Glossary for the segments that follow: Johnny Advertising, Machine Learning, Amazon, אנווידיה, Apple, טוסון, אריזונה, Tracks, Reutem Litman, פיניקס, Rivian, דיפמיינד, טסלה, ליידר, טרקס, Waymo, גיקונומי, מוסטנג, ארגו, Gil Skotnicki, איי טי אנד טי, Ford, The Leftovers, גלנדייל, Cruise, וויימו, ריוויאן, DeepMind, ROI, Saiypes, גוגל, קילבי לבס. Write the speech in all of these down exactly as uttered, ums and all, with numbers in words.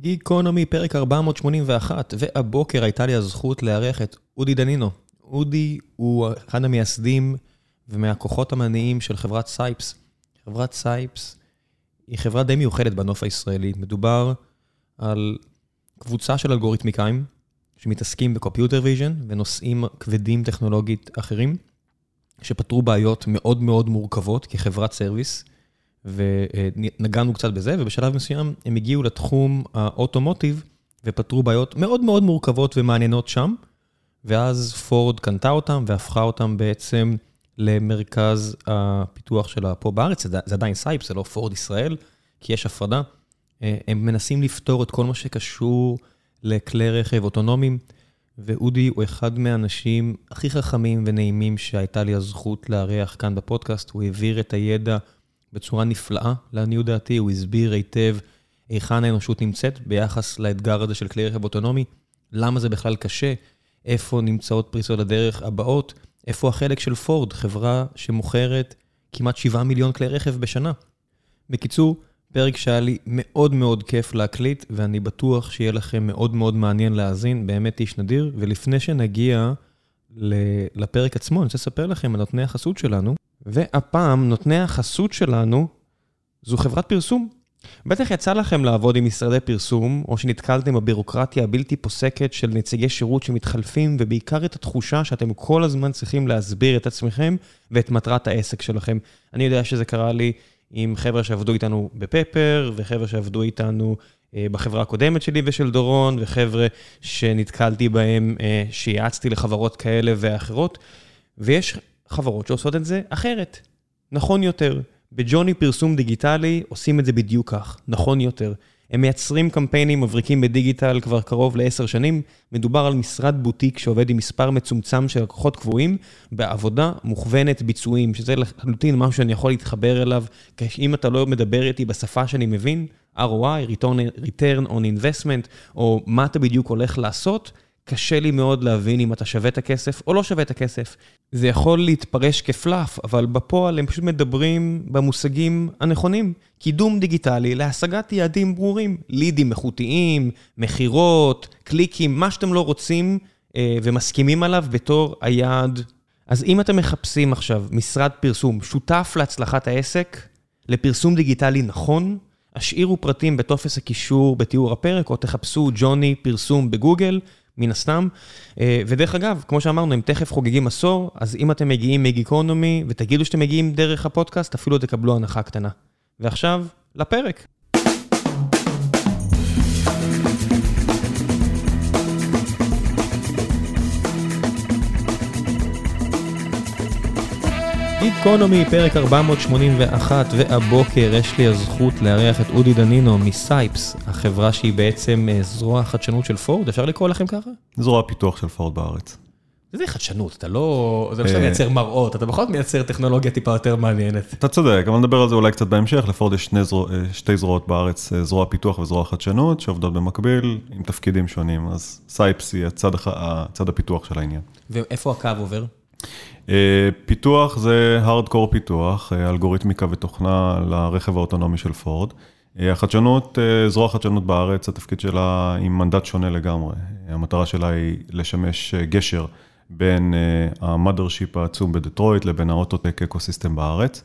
גיקונומי, פרק ארבע מאות שמונים ואחת, והבוקר הייתה לי הזכות לארח את אודי דנינו. אודי הוא אחד המייסדים ומהכוחות המנהיים של חברת סייפס. חברת סייפס היא חברה די מיוחדת בנוף הישראלי. מדובר על קבוצה של אלגוריתמיקאים שמתעסקים בקופיוטר ויז'ן ונושאים כבדים טכנולוגית אחרים, שפתרו בעיות מאוד מאוד מורכבות כחברת סרוויס, ונגענו קצת בזה, ובשלב מסוים הם הגיעו לתחום האוטומוטיב, ופתרו בעיות מאוד מאוד מורכבות ומעניינות שם, ואז פורד קנתה אותם, והפכה אותם בעצם למרכז הפיתוח שלה פה בארץ. זה עדיין סייפס, זה לא פורד ישראל, כי יש הפרדה. הם מנסים לפתור את כל מה שקשור לכלי רכב אוטונומיים, ואודי הוא אחד מהאנשים הכי חכמים ונעימים שהייתה לי הזכות לארח כאן בפודקאסט. הוא העביר את הידע בצורה נפלאה, לעניות דעתי. הוא הסביר היטב היכן האנושות נמצאת ביחס לאתגר הזה של כלי רכב אוטונומי, למה זה בכלל קשה, איפה נמצאות פריסות הדרך הבאות, איפה החלק של פורד, חברה שמוכרת כמעט שבעה מיליון כלי רכב בשנה. בקיצור, פרק שהיה לי מאוד מאוד כיף להקליט, ואני בטוח שיהיה לכם מאוד מאוד מעניין להאזין, באמת איש נדיר. ולפני שנגיע לפרק עצמו, אני רוצה לספר לכם על נותני החסות שלנו, והפעם נותני החסות שלנו זו חברת פרסום. בטח יצא לכם לעבוד עם משרדי פרסום, או שנתקלתם בבירוקרטיה הבלתי פוסקת של נציגי שירות שמתחלפים, ובעיקר את התחושה שאתם כל הזמן צריכים להסביר את עצמכם ואת מטרת העסק שלכם. אני יודע שזה קרה לי עם חבר'ה שעבדו איתנו בפפר, וחבר'ה שעבדו איתנו בחברה הקודמת שלי ושל דורון, וחבר'ה שנתקלתי בהם שיעצתי לחברות כאלה ואחרות, ויש חברות שעושות את זה אחרת, נכון יותר. בג'וני פרסום דיגיטלי עושים את זה בדיוק כך, נכון יותר. הם מייצרים קמפיינים מבריקים בדיגיטל כבר קרוב לעשר שנים. מדובר על משרד בוטיק שעובד עם מספר מצומצם של לקוחות קבועים, בעבודה מוכוונת ביצועים, שזה לחלוטין משהו שאני יכול להתחבר אליו, אם אתה לא מדבר איתי בשפה שאני מבין, אר או איי, Return on Investment, או מה אתה בדיוק הולך לעשות, קשה לי מאוד להבין אם אתה שווה את הכסף או לא שווה את הכסף. זה יכול להתפרש כפלף, אבל בפועל הם פשוט מדברים במושגים הנכונים. קידום דיגיטלי להשגת יעדים ברורים, לידים איכותיים, מחירות, קליקים, מה שאתם לא רוצים ומסכימים עליו בתור היעד. אז אם אתם מחפשים עכשיו משרד פרסום שותף להצלחת העסק, לפרסום דיגיטלי נכון, השאירו פרטים בטופס הקישור בתיאור הפרק, או תחפשו ג'וני פרסום בגוגל, מן הסתם. ודרך אגב, כמו שאמרנו, הם תכף חוגגים עשור, אז אם אתם מגיעים מגיקונומי ותגידו שאתם מגיעים דרך הפודקאסט, אפילו תקבלו הנחה קטנה. ועכשיו, לפרק. גיקונומי, פרק ארבע מאות שמונים ואחת, והבוקר יש לי הזכות לארח את אודי דנינו מסייפס, החברה שהיא בעצם זרוע החדשנות של פורד, אפשר לקרוא לכם ככה? זרוע הפיתוח של פורד בארץ. זה חדשנות, אתה לא... זה לא מייצר מראות, אתה בכלל מייצר טכנולוגיה טיפה יותר מעניינת. אתה צודק, אבל נדבר על זה אולי קצת בהמשך. לפורד יש שתי זרועות בארץ, זרוע הפיתוח וזרוע החדשנות, שעובדות במקביל עם תפקידים שונים, אז סייפס היא הצד הפיתוח של העניין. ואיפה הקו עובר? פיתוח זה hardcore פיתוח, אלגוריתמיקה ותוכנה לרכב האוטונומי של פורד. החדשנות, זרוע החדשנות בארץ, התפקיד שלה עם מנדט שונה לגמרי. המטרה שלה היא לשמש גשר בין המאדרשיפ העצום בדטרויט לבין האוטוטק אקוסיסטם בארץ.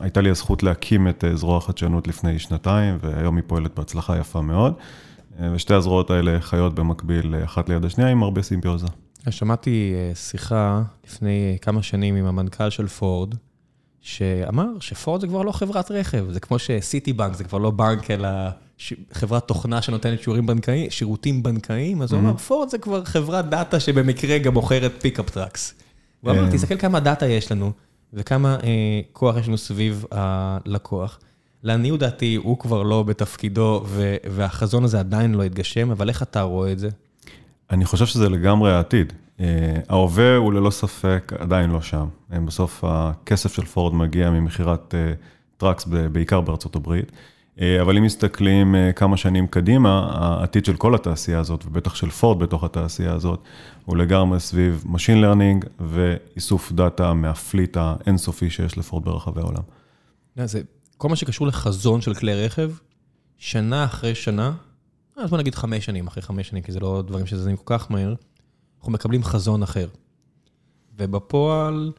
הייתה לי הזכות להקים את זרוע החדשנות לפני שנתיים, והיום היא פועלת בהצלחה יפה מאוד. ושתי הזרועות האלה חיות במקביל אחת ליד השנייה עם הרבה סימביוזה. שמעתי שיחה לפני כמה שנים עם המנכ"ל של פורד, שאמר שפורד זה כבר לא חברת רכב, זה כמו שסיטי בנק, זה כבר לא בנק, אלא חברת תוכנה שנותנת שיעורים בנקאיים, שירותים בנקאיים, אז הוא אמר, פורד זה כבר חברת דאטה שבמקרה גם מוכרת פיקאפ טראקס. הוא אמר, תסתכל כמה דאטה יש לנו, וכמה כוח יש לנו סביב הלקוח. לעניות דעתי, הוא כבר לא בתפקידו, והחזון הזה עדיין לא התגשם, אבל איך אתה רואה את זה? אני חושב שזה לגמרי העתיד. ההווה הוא ללא ספק עדיין לא שם. בסוף הכסף של פורד מגיע ממכירת טראקס, בעיקר בארצות הברית. אבל אם מסתכלים כמה שנים קדימה, העתיד של כל התעשייה הזאת, ובטח של פורד בתוך התעשייה הזאת, הוא לגמרי סביב Machine Learning ואיסוף דאטה מהפליט האינסופי שיש לפורד ברחבי העולם. זה כל מה שקשור לחזון של כלי רכב, שנה אחרי שנה, אז בוא נגיד חמש שנים, אחרי חמש שנים, כי זה לא דברים שזזים כל כך מהר, אנחנו מקבלים חזון אחר. ובפועל,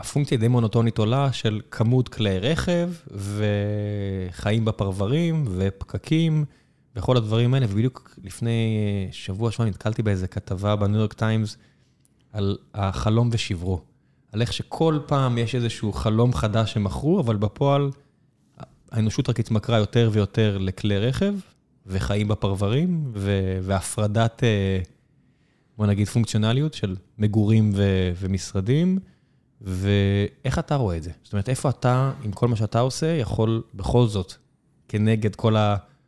הפונקציה די מונוטונית עולה של כמות כלי רכב, וחיים בפרברים, ופקקים, וכל הדברים האלה. ובדיוק לפני שבוע שבוע נתקלתי באיזה כתבה בניו יורק טיימס, על החלום ושברו. על איך שכל פעם יש איזשהו חלום חדש שמכרו, אבל בפועל האנושות רק התמכרה יותר ויותר לכלי רכב, וחיים בפרברים, והפרדת, בוא נגיד, פונקציונליות של מגורים ומשרדים, ואיך אתה רואה את זה? זאת אומרת, איפה אתה, עם כל מה שאתה עושה, יכול בכל זאת, כנגד כל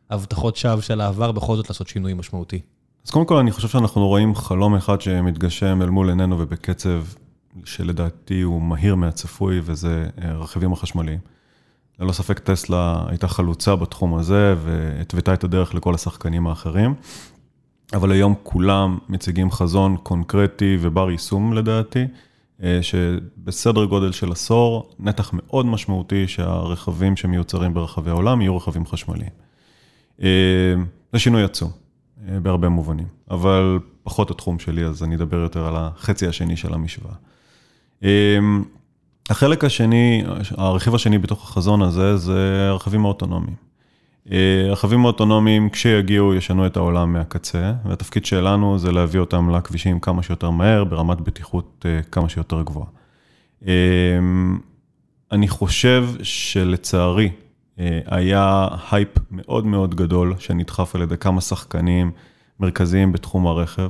ההבטחות שווא של העבר, בכל זאת לעשות שינוי משמעותי? אז קודם כל, אני חושב שאנחנו רואים חלום אחד שמתגשם אל מול עינינו ובקצב שלדעתי הוא מהיר מהצפוי, וזה רכבים החשמליים. ללא ספק טסלה הייתה חלוצה בתחום הזה, והתוותה את הדרך לכל השחקנים האחרים. אבל היום כולם מציגים חזון קונקרטי ובר יישום לדעתי, שבסדר גודל של עשור, נתח מאוד משמעותי שהרכבים שמיוצרים ברחבי העולם יהיו רכבים חשמליים. זה שינוי עצום, בהרבה מובנים. אבל פחות התחום שלי, אז אני אדבר יותר על החצי השני של המשוואה. החלק השני, הרכיב השני בתוך החזון הזה, זה הרכבים האוטונומיים. הרכבים האוטונומיים, כשיגיעו, ישנו את העולם מהקצה, והתפקיד שלנו זה להביא אותם לכבישים כמה שיותר מהר, ברמת בטיחות כמה שיותר גבוהה. אני חושב שלצערי, היה הייפ מאוד מאוד גדול, שנדחף על ידי כמה שחקנים מרכזיים בתחום הרכב,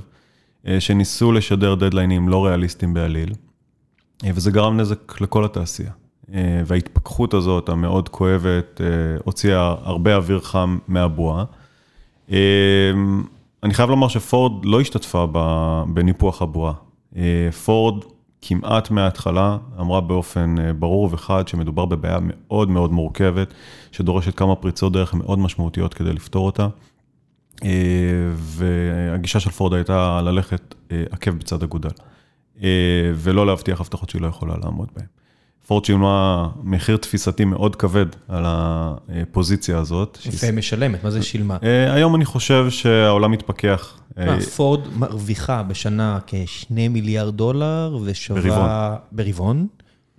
שניסו לשדר דדליינים לא ריאליסטיים בעליל, וזה גרם נזק לכל התעשייה. וההתפכחות הזאת, המאוד כואבת, הוציאה הרבה אוויר חם מהבועה. אני חייב לומר שפורד לא השתתפה בניפוח הבועה. פורד כמעט מההתחלה אמרה באופן ברור וחד שמדובר בבעיה מאוד מאוד מורכבת, שדורשת כמה פריצות דרך מאוד משמעותיות כדי לפתור אותה. והגישה של פורד הייתה ללכת עקב בצד אגודל. ולא להבטיח הבטחות שהיא לא יכולה לעמוד בהן. פורד שילמה מחיר תפיסתי מאוד כבד על הפוזיציה הזאת. איפה היא משלמת? מה זה שילמה? היום אני חושב שהעולם מתפקח. פורד מרוויחה בשנה כשני מיליארד דולר ושווה... ברבעון?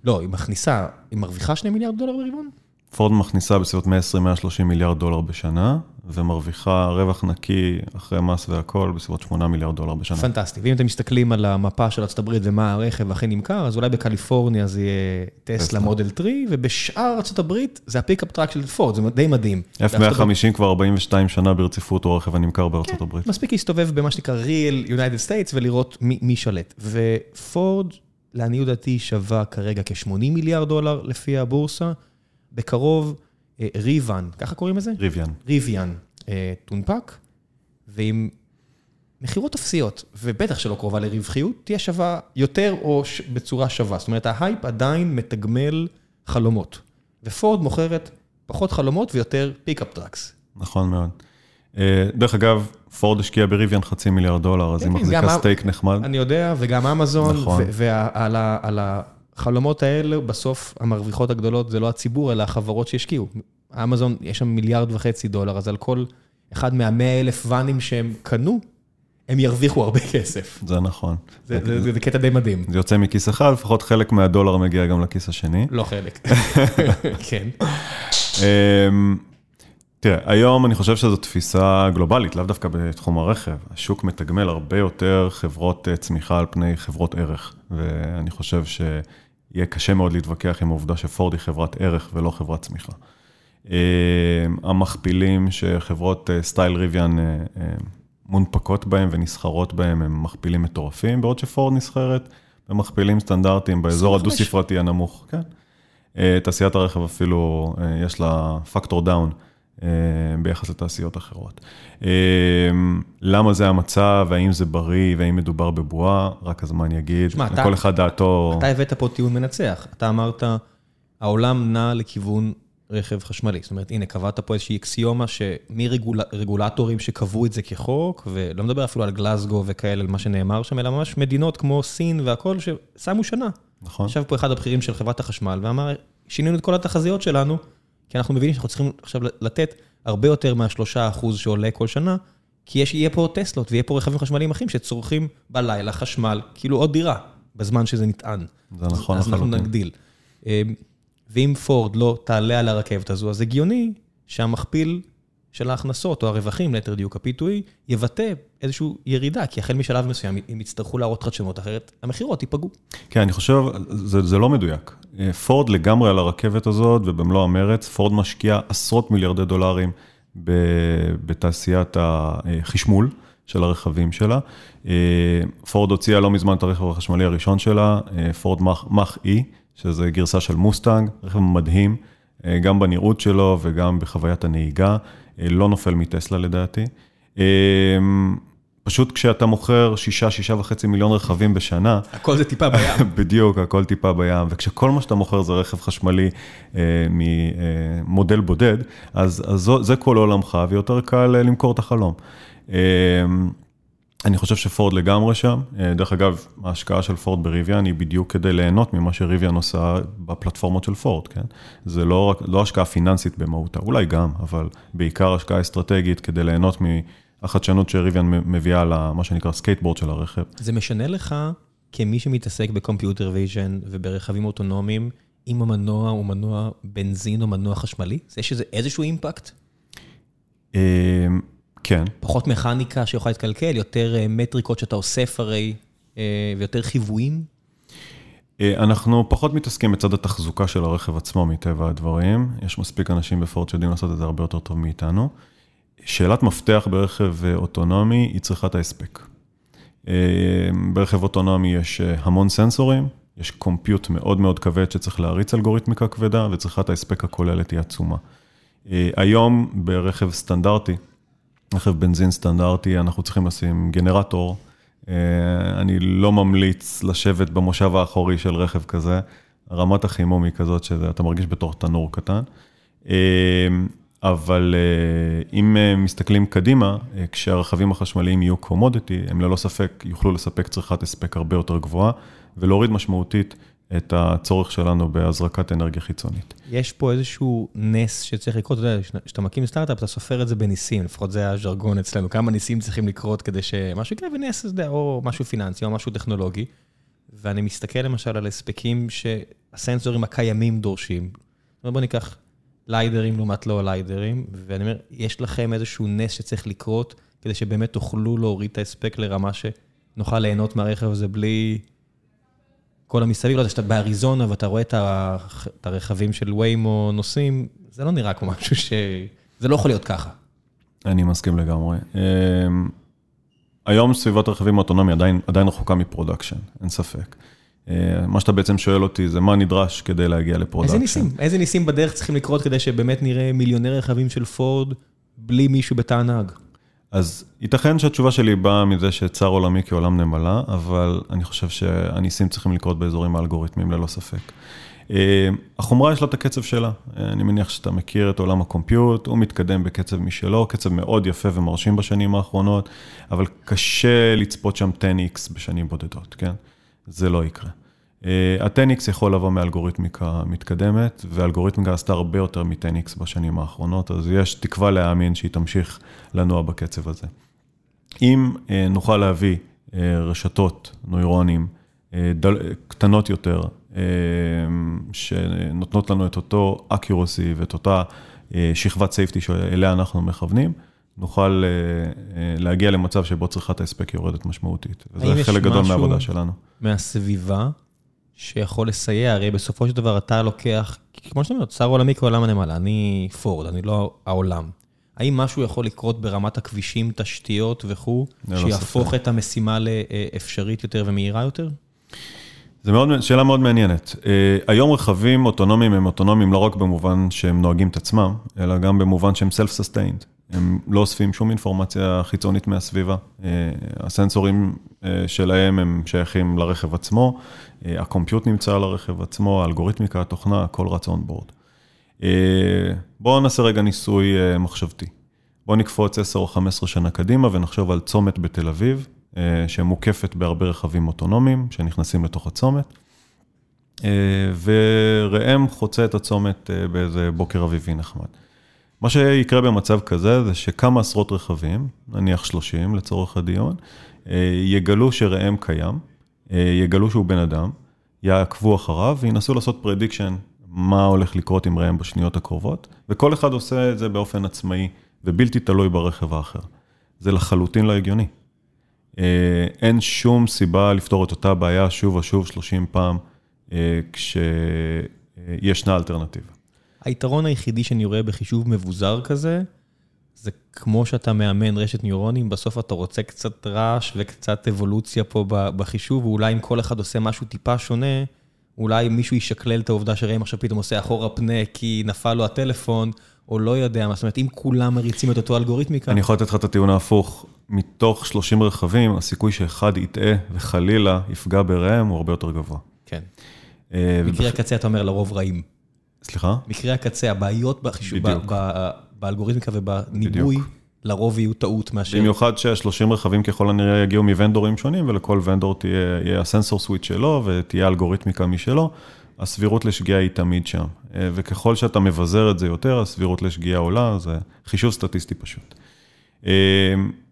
לא, היא מכניסה, היא מרוויחה שני מיליארד דולר ברבעון? פורד מכניסה בסביבות מאה עשרים עד מאה שלושים מיליארד דולר בשנה, ומרוויחה רווח נקי אחרי מס והכל בסביבות שמונה מיליארד דולר בשנה. פנטסטי. ואם אתם מסתכלים על המפה של ארצות הברית ומה הרכב הכי נמכר, אז אולי בקליפורניה זה יהיה טסלה מודל שלוש, ובשאר ארצות הברית זה הפיקאפ טראק של פורד, זה די מדהים. אף מאה חמישים כבר ארבעים ושתיים שנה ברציפות הוא הרכב הנמכר בארצות הברית. מספיק להסתובב במה שנקרא Real United States ולראות מי שלט. ופורד, לעניות דעתי, שווה כרגע כ-שמונים מיליארד דולר לפי הבורסה. בקרוב ריוון, ככה קוראים לזה? ריוויאן. ריוויאן תונפק, ועם מחירות אפסיות, ובטח שלא קרובה לרווחיות, תהיה שווה יותר או בצורה שווה. זאת אומרת, ההייפ עדיין מתגמל חלומות, ופורד מוכרת פחות חלומות ויותר פיק-אפ טראקס. נכון מאוד. דרך אגב, פורד השקיעה בריוויאן חצי מיליארד דולר, אז היא מחזיקה סטייק נחמד. אני יודע, וגם אמזון, ועל ה... החלומות האלה, בסוף המרוויחות הגדולות זה לא הציבור, אלא החברות שהשקיעו. אמזון, יש שם מיליארד וחצי דולר, אז על כל אחד מהמאה אלף ונים שהם קנו, הם ירוויחו הרבה כסף. זה נכון. זה, זה, זה, זה קטע די מדהים. זה יוצא מכיס אחד, לפחות חלק מהדולר מגיע גם לכיס השני. לא חלק. כן. תראה, היום אני חושב שזו תפיסה גלובלית, לאו דווקא בתחום הרכב. השוק מתגמל הרבה יותר חברות צמיחה על פני חברות ערך, ואני חושב ש... יהיה קשה מאוד להתווכח עם העובדה שפורד היא חברת ערך ולא חברת צמיחה. המכפילים שחברות סטייל ריוויאן מונפקות בהם ונסחרות בהם, הם מכפילים מטורפים, בעוד שפורד נסחרת במכפילים סטנדרטיים באזור הדו-ספרתי הנמוך. תעשיית הרכב אפילו יש לה פקטור דאון ביחס לתעשיות אחרות. למה זה המצב, והאם זה בריא, והאם מדובר בבועה, רק הזמן יגיד, לכל אחד דעתו... אתה הבאת פה טיעון מנצח, אתה אמרת, העולם נע לכיוון רכב חשמלי, זאת אומרת, הנה, קבעת פה איזושהי אקסיומה, שמרגולטורים שקבעו את זה כחוק, ולא מדבר אפילו על גלזגו וכאלה, על מה שנאמר שם, אלא ממש מדינות כמו סין והכל, ששמו שנה. עכשיו פה אחד הבכירים של חברת החשמל, ואמר, שינינו את כל התחזיות שלנו, כי אנחנו מבינים שאנחנו צריכים עכשיו לתת הרבה יותר מהשלושה אחוז שעולה כל שנה, כי יש, יהיה פה טסלות, ויהיה פה רכבים חשמליים אחרים שצורכים בלילה חשמל, כאילו עוד דירה, בזמן שזה נטען. זה נכון. אז אנחנו נגדיל. ואם פורד לא תעלה על הרכבת הזו, אז הגיוני שהמכפיל של ההכנסות, או הרווחים, ליתר דיוק הפיתוי, יבטא איזושהי ירידה, כי החל משלב מסוים, אם יצטרכו להראות חדשנות, אחרת המחירות ייפגעו. כן, אני חושב, זה, זה לא מדויק. פורד לגמרי על הרכבת הזאת, ובמלוא המרץ, פורד משקיע עשרות מיליארדי דולרים בתעשיית החשמול של הרכבים שלה. פורד הוציאה לא מזמן את הרכב החשמלי הראשון שלה, פורד מח-אי, שזה גרסה של מוסטנג, רכב מדהים, גם בנראות שלו וגם בחוויית הנהיגה, לא נופל מטסלה לדעתי. פשוט כשאתה מוכר שישה, שישה וחצי מיליון רכבים בשנה, הכל זה טיפה בים. בדיוק, הכל טיפה בים. וכשכל מה שאתה מוכר זה רכב חשמלי אה, ממודל בודד, אז, אז זה כל עולמך, ויותר קל למכור את החלום. אה, אני חושב שפורד לגמרי שם. אה, דרך אגב, ההשקעה של פורד בריוויאן היא בדיוק כדי ליהנות ממה שריוויאן עושה בפלטפורמות של פורד, כן? זה לא, רק, לא השקעה פיננסית במהותה, אולי גם, אבל בעיקר השקעה אסטרטגית כדי ליהנות מ... החדשנות שריוויאן מביאה על מה שנקרא סקייטבורד של הרכב. זה משנה לך, כמי שמתעסק בקומפיוטר ויז'ן וברכבים אוטונומיים, אם המנוע הוא מנוע בנזין או מנוע חשמלי? יש איזשהו אימפקט? כן. פחות מכניקה שיוכל להתקלקל, יותר מטריקות שאתה אוסף הרי, ויותר חיוויים? אנחנו פחות מתעסקים בצד התחזוקה של הרכב עצמו מטבע הדברים. יש מספיק אנשים בפורד שיודעים לעשות את זה הרבה יותר טוב מאיתנו. שאלת מפתח ברכב אוטונומי היא צריכת ההספק. ברכב אוטונומי יש המון סנסורים, יש קומפיוט מאוד מאוד כבד שצריך להריץ אלגוריתמיקה כבדה, וצריכת ההספק הכוללת היא עצומה. היום ברכב סטנדרטי, רכב בנזין סטנדרטי, אנחנו צריכים לשים גנרטור. אני לא ממליץ לשבת במושב האחורי של רכב כזה. רמת החימום היא כזאת שאתה מרגיש בתור תנור קטן. אבל אם מסתכלים קדימה, כשהרכבים החשמליים יהיו קומודיטי, הם ללא ספק יוכלו לספק צריכת הספק הרבה יותר גבוהה, ולהוריד משמעותית את הצורך שלנו בהזרקת אנרגיה חיצונית. יש פה איזשהו נס שצריך לקרות, אתה יודע, שאתה מקים סטארט-אפ, אתה סופר את זה בניסים, לפחות זה הז'רגון אצלנו, כמה ניסים צריכים לקרות כדי שמשהו יקרה, ונס זה או משהו פיננסי או משהו טכנולוגי, ואני מסתכל למשל על הספקים שהסנסורים הקיימים דורשים. בוא ניקח ליידרים לעומת לא ליידרים, ואני אומר, יש לכם איזשהו נס שצריך לקרות, כדי שבאמת תוכלו להוריד את ההספק לרמה שנוכל ליהנות מהרכב הזה בלי כל המסביב. לא יודע, שאתה באריזונה ואתה רואה את הרכבים של ויימו נוסעים, זה לא נראה כמו משהו ש... זה לא יכול להיות ככה. אני מסכים לגמרי. היום סביבת הרכבים האוטונומי עדיין, עדיין רחוקה מפרודקשן, אין ספק. מה שאתה בעצם שואל אותי, זה מה נדרש כדי להגיע לפרודקשן. איזה ניסים? איזה ניסים בדרך צריכים לקרות כדי שבאמת נראה מיליוני רכבים של פורד בלי מישהו בתא הנהג? אז ייתכן שהתשובה שלי באה מזה שצר עולמי כעולם נמלה, אבל אני חושב שהניסים צריכים לקרות באזורים האלגוריתמים ללא ספק. החומרה יש לה את הקצב שלה. אני מניח שאתה מכיר את עולם הקומפיוט, הוא מתקדם בקצב משלו, קצב מאוד יפה ומרשים בשנים האחרונות, אבל קשה לצפות שם עשר איקס בשנים בודדות, כן? זה לא יקרה. הטניקס יכול לבוא מאלגוריתמיקה מתקדמת, ואלגוריתמיקה עשתה הרבה יותר מטניקס בשנים האחרונות, אז יש תקווה להאמין שהיא תמשיך לנוע בקצב הזה. אם נוכל להביא רשתות נוירונים קטנות יותר, שנותנות לנו את אותו accuracy ואת אותה שכבת safety שאליה אנחנו מכוונים, נוכל להגיע למצב שבו צריכת ההספק יורדת משמעותית. וזה חלק גדול מהעבודה שלנו. מהסביבה שיכול לסייע, הרי בסופו של דבר אתה לוקח, כמו שאתה אומרת, שר עולמי כעולם הנמלה, אני פורד, אני לא העולם. האם משהו יכול לקרות ברמת הכבישים, תשתיות וכו', שיהפוך את המשימה לאפשרית יותר ומהירה יותר? זו שאלה מאוד מעניינת. היום רכבים אוטונומיים הם אוטונומיים לא רק במובן שהם נוהגים את עצמם, אלא גם במובן שהם self-sustained. הם לא אוספים שום אינפורמציה חיצונית מהסביבה. הסנסורים שלהם הם שייכים לרכב עצמו, הקומפיוט נמצא על הרכב עצמו, האלגוריתמיקה, התוכנה, הכל רץ אונבורד. בואו נעשה רגע ניסוי מחשבתי. בואו נקפוץ עשר או חמש עשרה שנה קדימה ונחשוב על צומת בתל אביב, שמוקפת בהרבה רכבים אוטונומיים שנכנסים לתוך הצומת. וראם חוצה את הצומת באיזה בוקר אביבי נחמד. מה שיקרה במצב כזה זה שכמה עשרות רכבים, נניח שלושים לצורך הדיון, יגלו שראם קיים, יגלו שהוא בן אדם, יעקבו אחריו וינסו לעשות פרדיקשן מה הולך לקרות עם ראם בשניות הקרובות, וכל אחד עושה את זה באופן עצמאי ובלתי תלוי ברכב האחר. זה לחלוטין לא הגיוני. אין שום סיבה לפתור את אותה בעיה שוב ושוב שלושים פעם כשישנה אלטרנטיבה. היתרון היחידי שאני רואה בחישוב מבוזר כזה, זה כמו שאתה מאמן רשת ניורונים, בסוף אתה רוצה קצת רעש וקצת אבולוציה פה בחישוב, ואולי אם כל אחד עושה משהו טיפה שונה, אולי מישהו ישקלל את העובדה שראם עכשיו פתאום עושה אחורה פנה כי נפל לו הטלפון, או לא יודע, זאת אומרת, אם כולם מריצים את אותו אלגוריתמיקה... אני יכול לתת לך את הטיעון ההפוך. מתוך שלושים רכבים, הסיכוי שאחד יטעה וחלילה יפגע ברם הוא הרבה יותר גבוה. כן. מקרי הקצה, אתה אומר, לרוב רעים. סליחה? מקרי הקצה, הבעיות באלגוריתמיקה ובניבוי, לרוב יהיו טעות מאשר... במיוחד שהשלושים רכבים ככל הנראה יגיעו מוונדורים שונים, ולכל ונדור תהיה הסנסור סוויט שלו, ותהיה אלגוריתמיקה משלו, הסבירות לשגיאה היא תמיד שם. וככל שאתה מבזר את זה יותר, הסבירות לשגיאה עולה, זה חישוב סטטיסטי פשוט.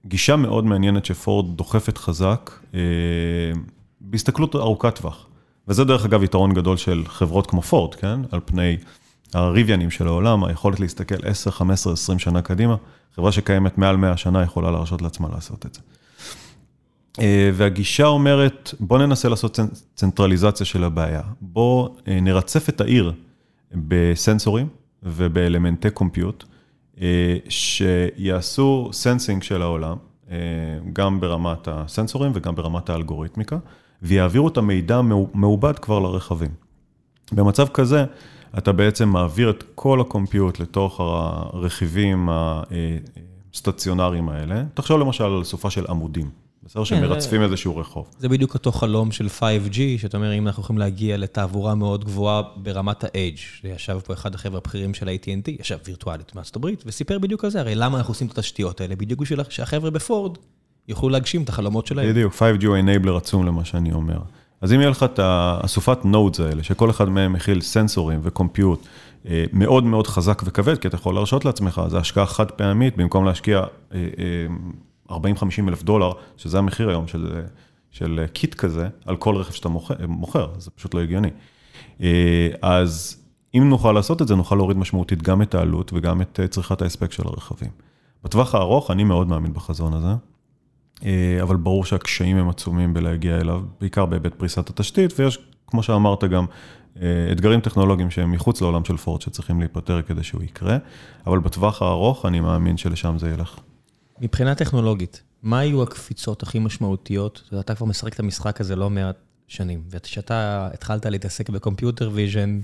גישה מאוד מעניינת שפורד דוחפת חזק, בהסתכלות ארוכת טווח. וזה דרך אגב יתרון גדול של חברות כמו פורד, כן? על פני הריוויאנים של העולם, היכולת להסתכל עשר, חמש עשרה, עשרים שנה קדימה, חברה שקיימת מעל מאה שנה יכולה להרשות לעצמה לעשות את זה. והגישה אומרת, בוא ננסה לעשות צנטרליזציה של הבעיה. בוא נרצף את העיר בסנסורים ובאלמנטי קומפיוט, שיעשו סנסינג של העולם, גם ברמת הסנסורים וגם ברמת האלגוריתמיקה, ויעבירו את המידע מעובד כבר לרכבים. במצב כזה, אתה בעצם מעביר את כל הקומפיוט לתוך הרכיבים הסטציונריים האלה. תחשוב למשל על סופה של עמודים. בסדר שמרצפים איזשהו רחוב. זה בדיוק אותו חלום של פייב ג'י, שאתה אומר, אם אנחנו יכולים להגיע לתעבורה מאוד גבוהה ברמת ה-Edge, ישב פה אחד החבר'ה הבכירים של איי טי אנד טי, ישב וירטואלית מארצות הברית, וסיפר בדיוק על זה, הרי למה אנחנו עושים את התשתיות האלה? בדיוק בשביל שהחבר'ה בפורד יוכלו להגשים את החלומות שלהם. בדיוק, פייב ג'י הוא אנבלר עצום למה שאני אומר. אז אם יהיה לך את הסופת נודס האלה, שכל אחד מהם מכיל סנסורים וקומפיוט, מאוד מאוד חזק וכבד, כי אתה יכול להרשות לעצמך, זה השקעה חד פעמית, במקום להשקיע ארבעים חמישים אלף דולר, שזה המחיר היום של, של קיט כזה, על כל רכב שאתה מוכר, זה פשוט לא הגיוני. אז אם נוכל לעשות את זה, נוכל להוריד משמעותית גם את העלות, וגם את צריכת ההספק של הרכבים. בטווח הארוך, אני מאוד מאמין בחזון הזה, אבל ברור שהקשיים הם עצומים בלהגיע אליו, בעיקר בהיבט פריסת התשתית, ויש, כמו שאמרת גם, אתגרים טכנולוגיים שהם מחוץ לעולם של פורד, שצריכים להיפטר כדי שהוא יקרה, אבל בטווח הארוך, אני מאמין שלשם זה ילך. מבחינה טכנולוגית, מה היו הקפיצות הכי משמעותיות? אתה כבר משחק את המשחק הזה לא מעט שנים, וכשאתה התחלת להתעסק בקומפיוטר ויז'ן,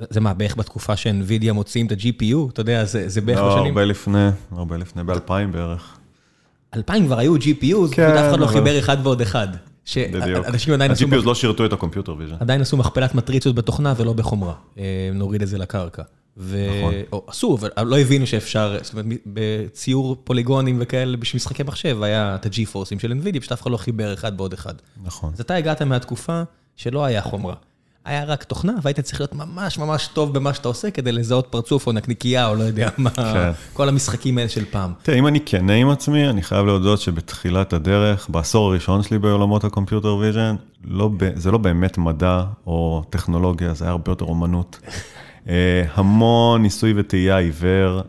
זה מה, בערך בתקופה שאנווידיה מוציאים את ה-ג'י פי יו? אתה יודע, זה, זה בערך לא, בשנים... הרבה לפני, הרבה לפני, ב-אלפיים בערך. אלפיים כבר היו ג'י פי יו'ז, כן, ואף אחד לא חיבר אחד ועוד אחד. שאנשים עדיין עשו... ה-ג'י פי יו'ז לא שירתו את הקומפיוטר ויז'ן. עדיין עשו מכפלת מטריצות בתוכנה ולא בחומרה. נוריד את זה לקרקע. ועשו, אבל לא הבינו שאפשר, זאת אומרת, בציור פוליגונים וכאלה, בשביל משחקי מחשב, היה את הג'י-פורסים של אנווידיה, שאתה אף אחד לא חיבר אחד בעוד אחד. נכון. אז אתה הגעת מהתקופה שלא היה חומרה. היה רק תוכנה, והיית צריך להיות ממש ממש טוב במה שאתה עושה, כדי לזהות פרצוף או נקניקייה, או לא יודע מה, כל המשחקים האלה של פעם. תראה, אם אני כנה עם עצמי, אני חייב להודות שבתחילת הדרך, בעשור הראשון שלי בעולמות הקומפיוטר ויז'ן, זה לא באמת מדע או טכנולוגיה, זה היה הרבה יותר אומנות. המון ניסוי וטעייה עיוור,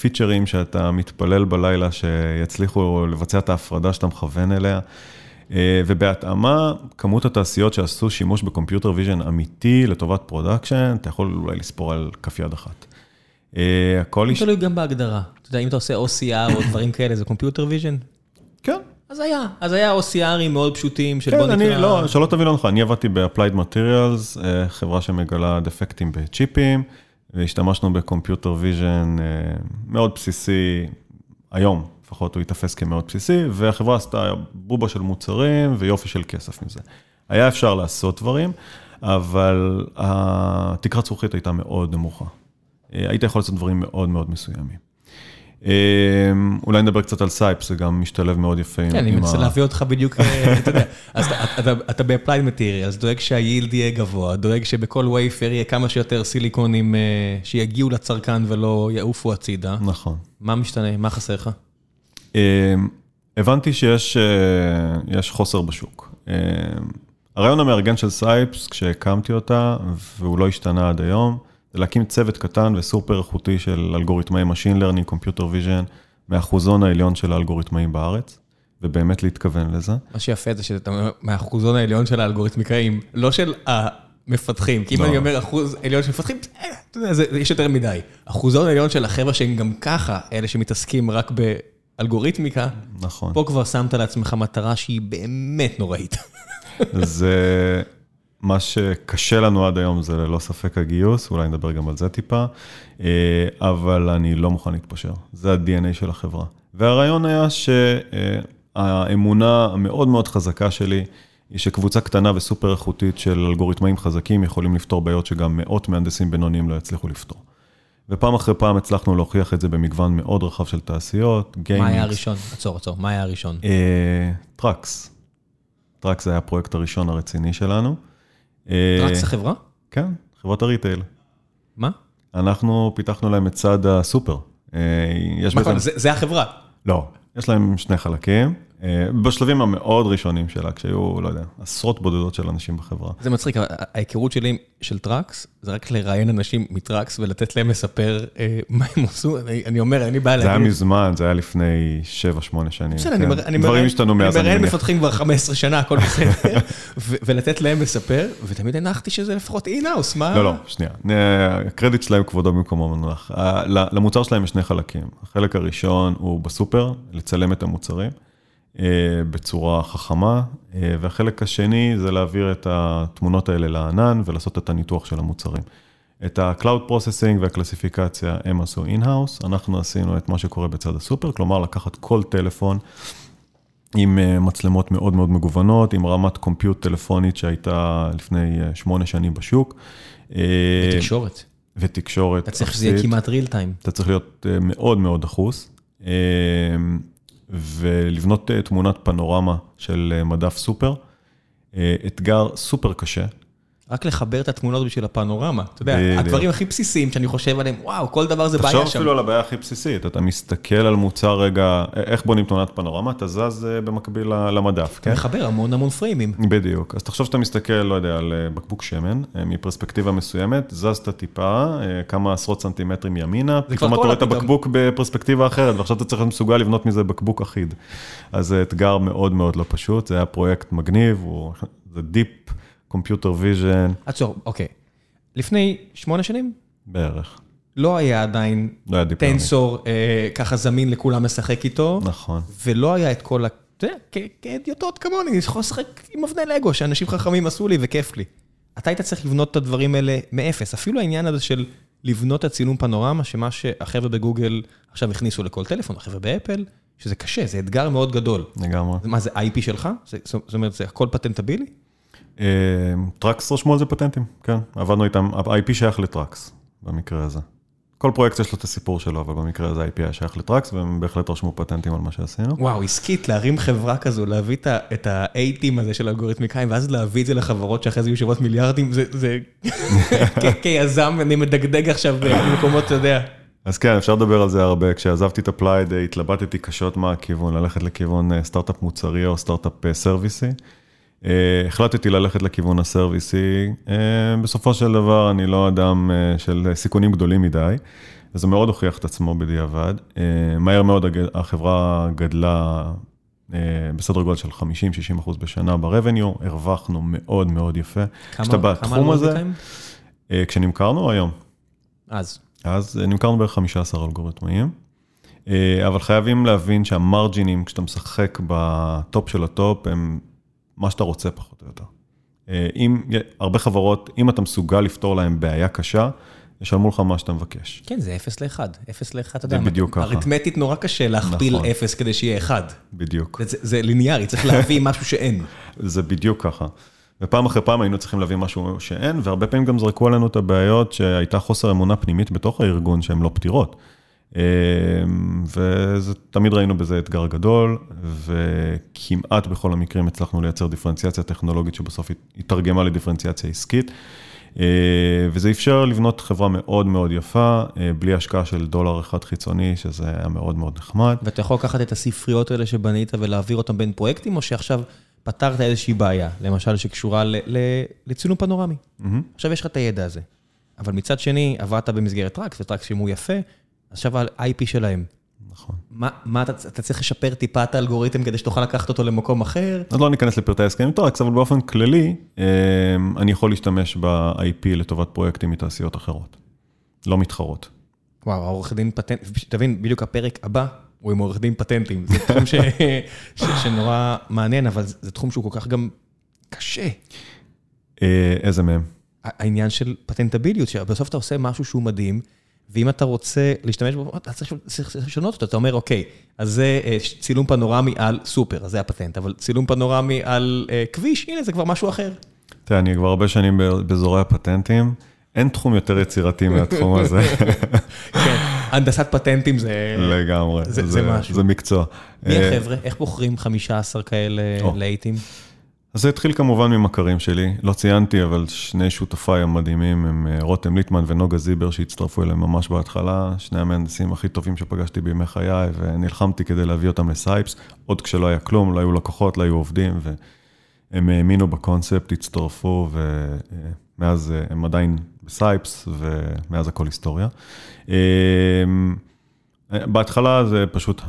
פיצ'רים שאתה מתפלל בלילה שיצליחו לבצע את ההפרדה שאתה מכוון אליה, ובהתאמה, כמות התעשיות שעשו שימוש בקומפיוטר ויז'ן אמיתי לטובת פרודקשן, אתה יכול אולי לספור על כף יד אחת. הכל יש... תלוי גם בהגדרה. אתה יודע, אם אתה עושה או סי אר או דברים כאלה, זה קומפיוטר ויז'ן? כן. אז היה, אז היה או סי אר מאוד פשוטים של בוא נקרא... כן, אני לא, שלא תבין לך, אני עבדתי ב-Applied Materials, חברה שמגלה דפקטים בצ'יפים, והשתמשנו בקומפיוטר ויז'ן מאוד בסיסי היום, לפחות הוא יתאפס כמאוד בסיסי, והחברה עשתה בובה של מוצרים ויופי של כסף מזה. היה אפשר לעשות דברים, אבל התקרת זכוכית הייתה מאוד נמוכה. היית יכול לעשות דברים מאוד מאוד מסוימים. אולי נדבר קצת על סייפס, זה גם משתלב מאוד יפה. כן, אני מנסה להביא אותך בדיוק, אתה יודע, אתה באפלייד מטריאל, אז דואג שהיילד יהיה גבוה, דואג שבכל וייפר יהיה כמה שיותר סיליקונים שיגיעו לצרכן ולא יעופו הצידה. נכון. מה משתנה? מה חסר לך? הבנתי שיש חוסר בשוק. הרעיון המארגן של סייפס, כשהקמתי אותה, והוא לא השתנה עד היום, להקים צוות קטן וסופר איכותי של אלגוריתמאים, Machine Learning, Computer Vision, מהאחוזון העליון של האלגוריתמאים בארץ, ובאמת להתכוון לזה. מה שיפה זה שאתה מהאחוזון העליון של האלגוריתמיקאים, לא של המפתחים, כי אם אני אומר אחוז עליון של מפתחים, אתה יודע, יש יותר מדי. אחוזון העליון של החבר'ה שהם גם ככה, אלה שמתעסקים רק באלגוריתמיקה, נכון. פה כבר שמת לעצמך מטרה שהיא באמת נוראית. זה... מה שקשה לנו עד היום זה ללא ספק הגיוס, אולי נדבר גם על זה טיפה, אבל אני לא מוכן להתפשר. זה ה-די אן איי של החברה. והרעיון היה שהאמונה המאוד מאוד חזקה שלי, היא שקבוצה קטנה וסופר איכותית של אלגוריתמאים חזקים יכולים לפתור בעיות שגם מאות מהנדסים בינוניים לא יצליחו לפתור. ופעם אחרי פעם הצלחנו להוכיח את זה במגוון מאוד רחב של תעשיות. מה היה הראשון? עצור, עצור. מה היה הראשון? טרקס. טרקס היה הפרויקט הראשון הרציני שלנו. טרקס החברה? כן, חברת הריטייל. מה? אנחנו פיתחנו להם את צד הסופר. זה החברה? לא, יש להם שני חלקים. בשלבים המאוד ראשונים שלה, כשהיו, לא יודע, עשרות בודדות של אנשים בחברה. זה מצחיק, ההיכרות שלי של טרקס, זה רק לראיין אנשים מטרקס ולתת להם לספר מה הם עשו. אני אומר, אני בא... זה היה מזמן, זה היה לפני שבע שמונה שנים. דברים השתנו מאז. אני מראיין מפתחים כבר חמש עשרה שנה, הכל בסדר, ולתת להם לספר, ותמיד הנחתי שזה לפחות אין-האוס, מה? לא, לא, שנייה. הקרדיט שלהם כבודו במקומו מונח. למוצר שלהם יש שני חלקים. החלק הראשון הוא בסופר, לצלם את המוצרים. בצורה חכמה, והחלק השני זה להעביר את התמונות האלה לענן ולעשות את הניתוח של המוצרים. את ה-Cloud Processing והקלסיפיקציה הם עשו in-house, אנחנו עשינו את מה שקורה בצד הסופר, כלומר לקחת כל טלפון עם מצלמות מאוד מאוד מגוונות, עם רמת קומפיוט טלפונית שהייתה לפני שמונה שנים בשוק. ותקשורת. ותקשורת. אתה צריך שזה יהיה כמעט real time. אתה צריך להיות מאוד מאוד דחוס. ולבנות תמונת פנורמה של מדף סופר, אתגר סופר קשה. רק לחבר את התמונות בשביל הפנורמה. אתה יודע, הדברים הכי בסיסיים שאני חושב עליהם, וואו, כל דבר זה בעיה שם. תחשוב אפילו על הבעיה הכי בסיסית. אתה מסתכל על מוצר רגע, איך בונים תמונת פנורמה, אתה זז במקביל למדף, כן? מחבר המון המון פריימים. בדיוק. אז תחשוב שאתה מסתכל, לא יודע, על בקבוק שמן, מפרספקטיבה מסוימת, זזת טיפה, כמה עשרות סנטימטרים ימינה, פתאום אתה רואה את הבקבוק בפרספקטיבה אחרת, ועכשיו אתה צריך מסוגל לבנות מזה בקבוק אחיד. אז זה אתגר מאוד מאוד לא פשוט. זה היה פרויקט מגניב, זה דיפ קומפיוטר ויז'ן. עצור, אוקיי. לפני שמונה שנים? בערך. לא היה עדיין טנסור ככה זמין לכולם לשחק איתו. נכון. ולא היה את כל ה... אתה יודע, כאדיוטות כמוני, אני יכול לשחק עם אבני לגו, שאנשים חכמים עשו לי וכיף לי. אתה היית צריך לבנות את הדברים האלה מאפס. אפילו העניין הזה של לבנות הצילום פנורמה, שמה שהחבר'ה בגוגל עכשיו הכניסו לכל טלפון, החבר'ה באפל, שזה קשה, זה אתגר מאוד גדול. לגמרי. מה, זה איי פי שלך? זאת אומרת, זה הכל פטנטבילי? טרקס רשמו על זה פטנטים, כן, עבדנו איתם, ה-איי פי שייך לטרקס במקרה הזה. כל פרויקט יש לו את הסיפור שלו, אבל במקרה הזה ה-איי פי שייך לטרקס, והם בהחלט רשמו פטנטים על מה שעשינו. וואו, עסקית, להרים חברה כזו, להביא את ה-A-Team הזה של האלגוריתמיקאים, ואז להביא את זה לחברות שאחרי זה יהיו שוות מיליארדים, זה כיזם, אני מדגדג עכשיו במקומות, אתה יודע. אז כן, אפשר לדבר על זה הרבה. כשעזבתי את הפלייד, התלבטתי קשות מה הכיוון, ללכת לכיוון סטארט-אפ מוצרי או סטארט-אפ סרוויסי. החלטתי ללכת לכיוון הסרוויסי, בסופו של דבר אני לא אדם של סיכונים גדולים מדי, וזה מאוד הוכיח את עצמו בדיעבד. מהר מאוד החברה גדלה בסדר גודל של חמישים עד שישים אחוז בשנה ברבניו, הרווחנו מאוד מאוד יפה. כשאתה בתחום הזה, כשנמכרנו היום. אז? אז נמכרנו בערך חמישה עשר אלגוריתמאים. אבל חייבים להבין שהמרג'ינים, כשאתה משחק בטופ של הטופ, הם... מה שאתה רוצה פחות או יותר. אם, הרבה חברות, אם אתה מסוגל לפתור להם בעיה קשה, ישלמו לך מה שאתה מבקש. כן, זה אפס לאחד. אפס לאחד, אתה יודע. זה בדיוק ככה. אריתמטית נורא קשה להכפיל אפס כדי שיהיה אחד. בדיוק. זה ליניארי, צריך להביא משהו שאין. זה בדיוק ככה. ופעם אחרי פעם היינו צריכים להביא משהו שאין, והרבה פעמים גם זרקו עלינו את הבעיות שהייתה חוסר אמונה פנימית בתוך הארגון שהן לא פתירות. ותמיד ראינו בזה אתגר גדול, וכמעט בכל המקרים הצלחנו לייצר דיפרנציאציה טכנולוגית שבסוף התרגמה לדיפרנציאציה עסקית, וזה אפשר לבנות חברה מאוד מאוד יפה, בלי השקעה של דולר אחד חיצוני, שזה היה מאוד מאוד נחמד. ואתה יכול לקחת את הספריות האלה שבנית ולהעביר אותם בין פרויקטים, או שעכשיו פתרת איזושהי בעיה, למשל שקשורה לצילום פנורמי. עכשיו יש לך את הידע הזה, אבל מצד שני עבדת במסגרת טראקס, וטראקס שימו יפה, עכשיו ה-איי פי שלהם. נכון. מה, מה אתה, אתה צריך לשפר טיפה את האלגוריתם כדי שתוכל לקחת אותו למקום אחר? אז לא ניכנס לפרטי הסכמים טראקס, אבל באופן כללי, אני יכול להשתמש ב-איי פי לטובת פרויקטים מתעשיות אחרות. לא מתחרות. וואו, העורך דין פטנט, תבין, בדיוק הפרק הבא, הוא עם עורך דין פטנטים. זה תחום ש... ש... שנורא מעניין, אבל זה תחום שהוא כל כך גם קשה. איזה מהם? העניין של פטנטביליות, שבסוף אתה עושה משהו שהוא מדהים, ואם אתה רוצה להשתמש בו, אתה צריך לשנות אותו, אתה אומר, אוקיי, אז זה צילום פנורמי על סופר, אז זה הפטנט, אבל צילום פנורמי על כביש, הנה, זה כבר משהו אחר. תראה, אני כבר הרבה שנים באזורי הפטנטים, אין תחום יותר יצירתי מהתחום הזה. כן, הנדסת פטנטים זה... לגמרי, זה מקצוע. מי החבר'ה? איך בוחרים חמישה עשר כאלה לעיתים? אז זה התחיל כמובן ממכרים שלי, לא ציינתי, אבל שני שותפיי המדהימים הם רותם ליטמן ונוגה זיבר שהצטרפו אליהם ממש בהתחלה, שני המהנדסים הכי טובים שפגשתי בימי חיי, ונלחמתי כדי להביא אותם לסייפס, עוד כשלא היה כלום, לא היו לקוחות, לא היו עובדים, והם האמינו בקונספט, הצטרפו, ומאז הם עדיין בסייפס, ומאז הכל היסטוריה. בהתחלה זה פשוט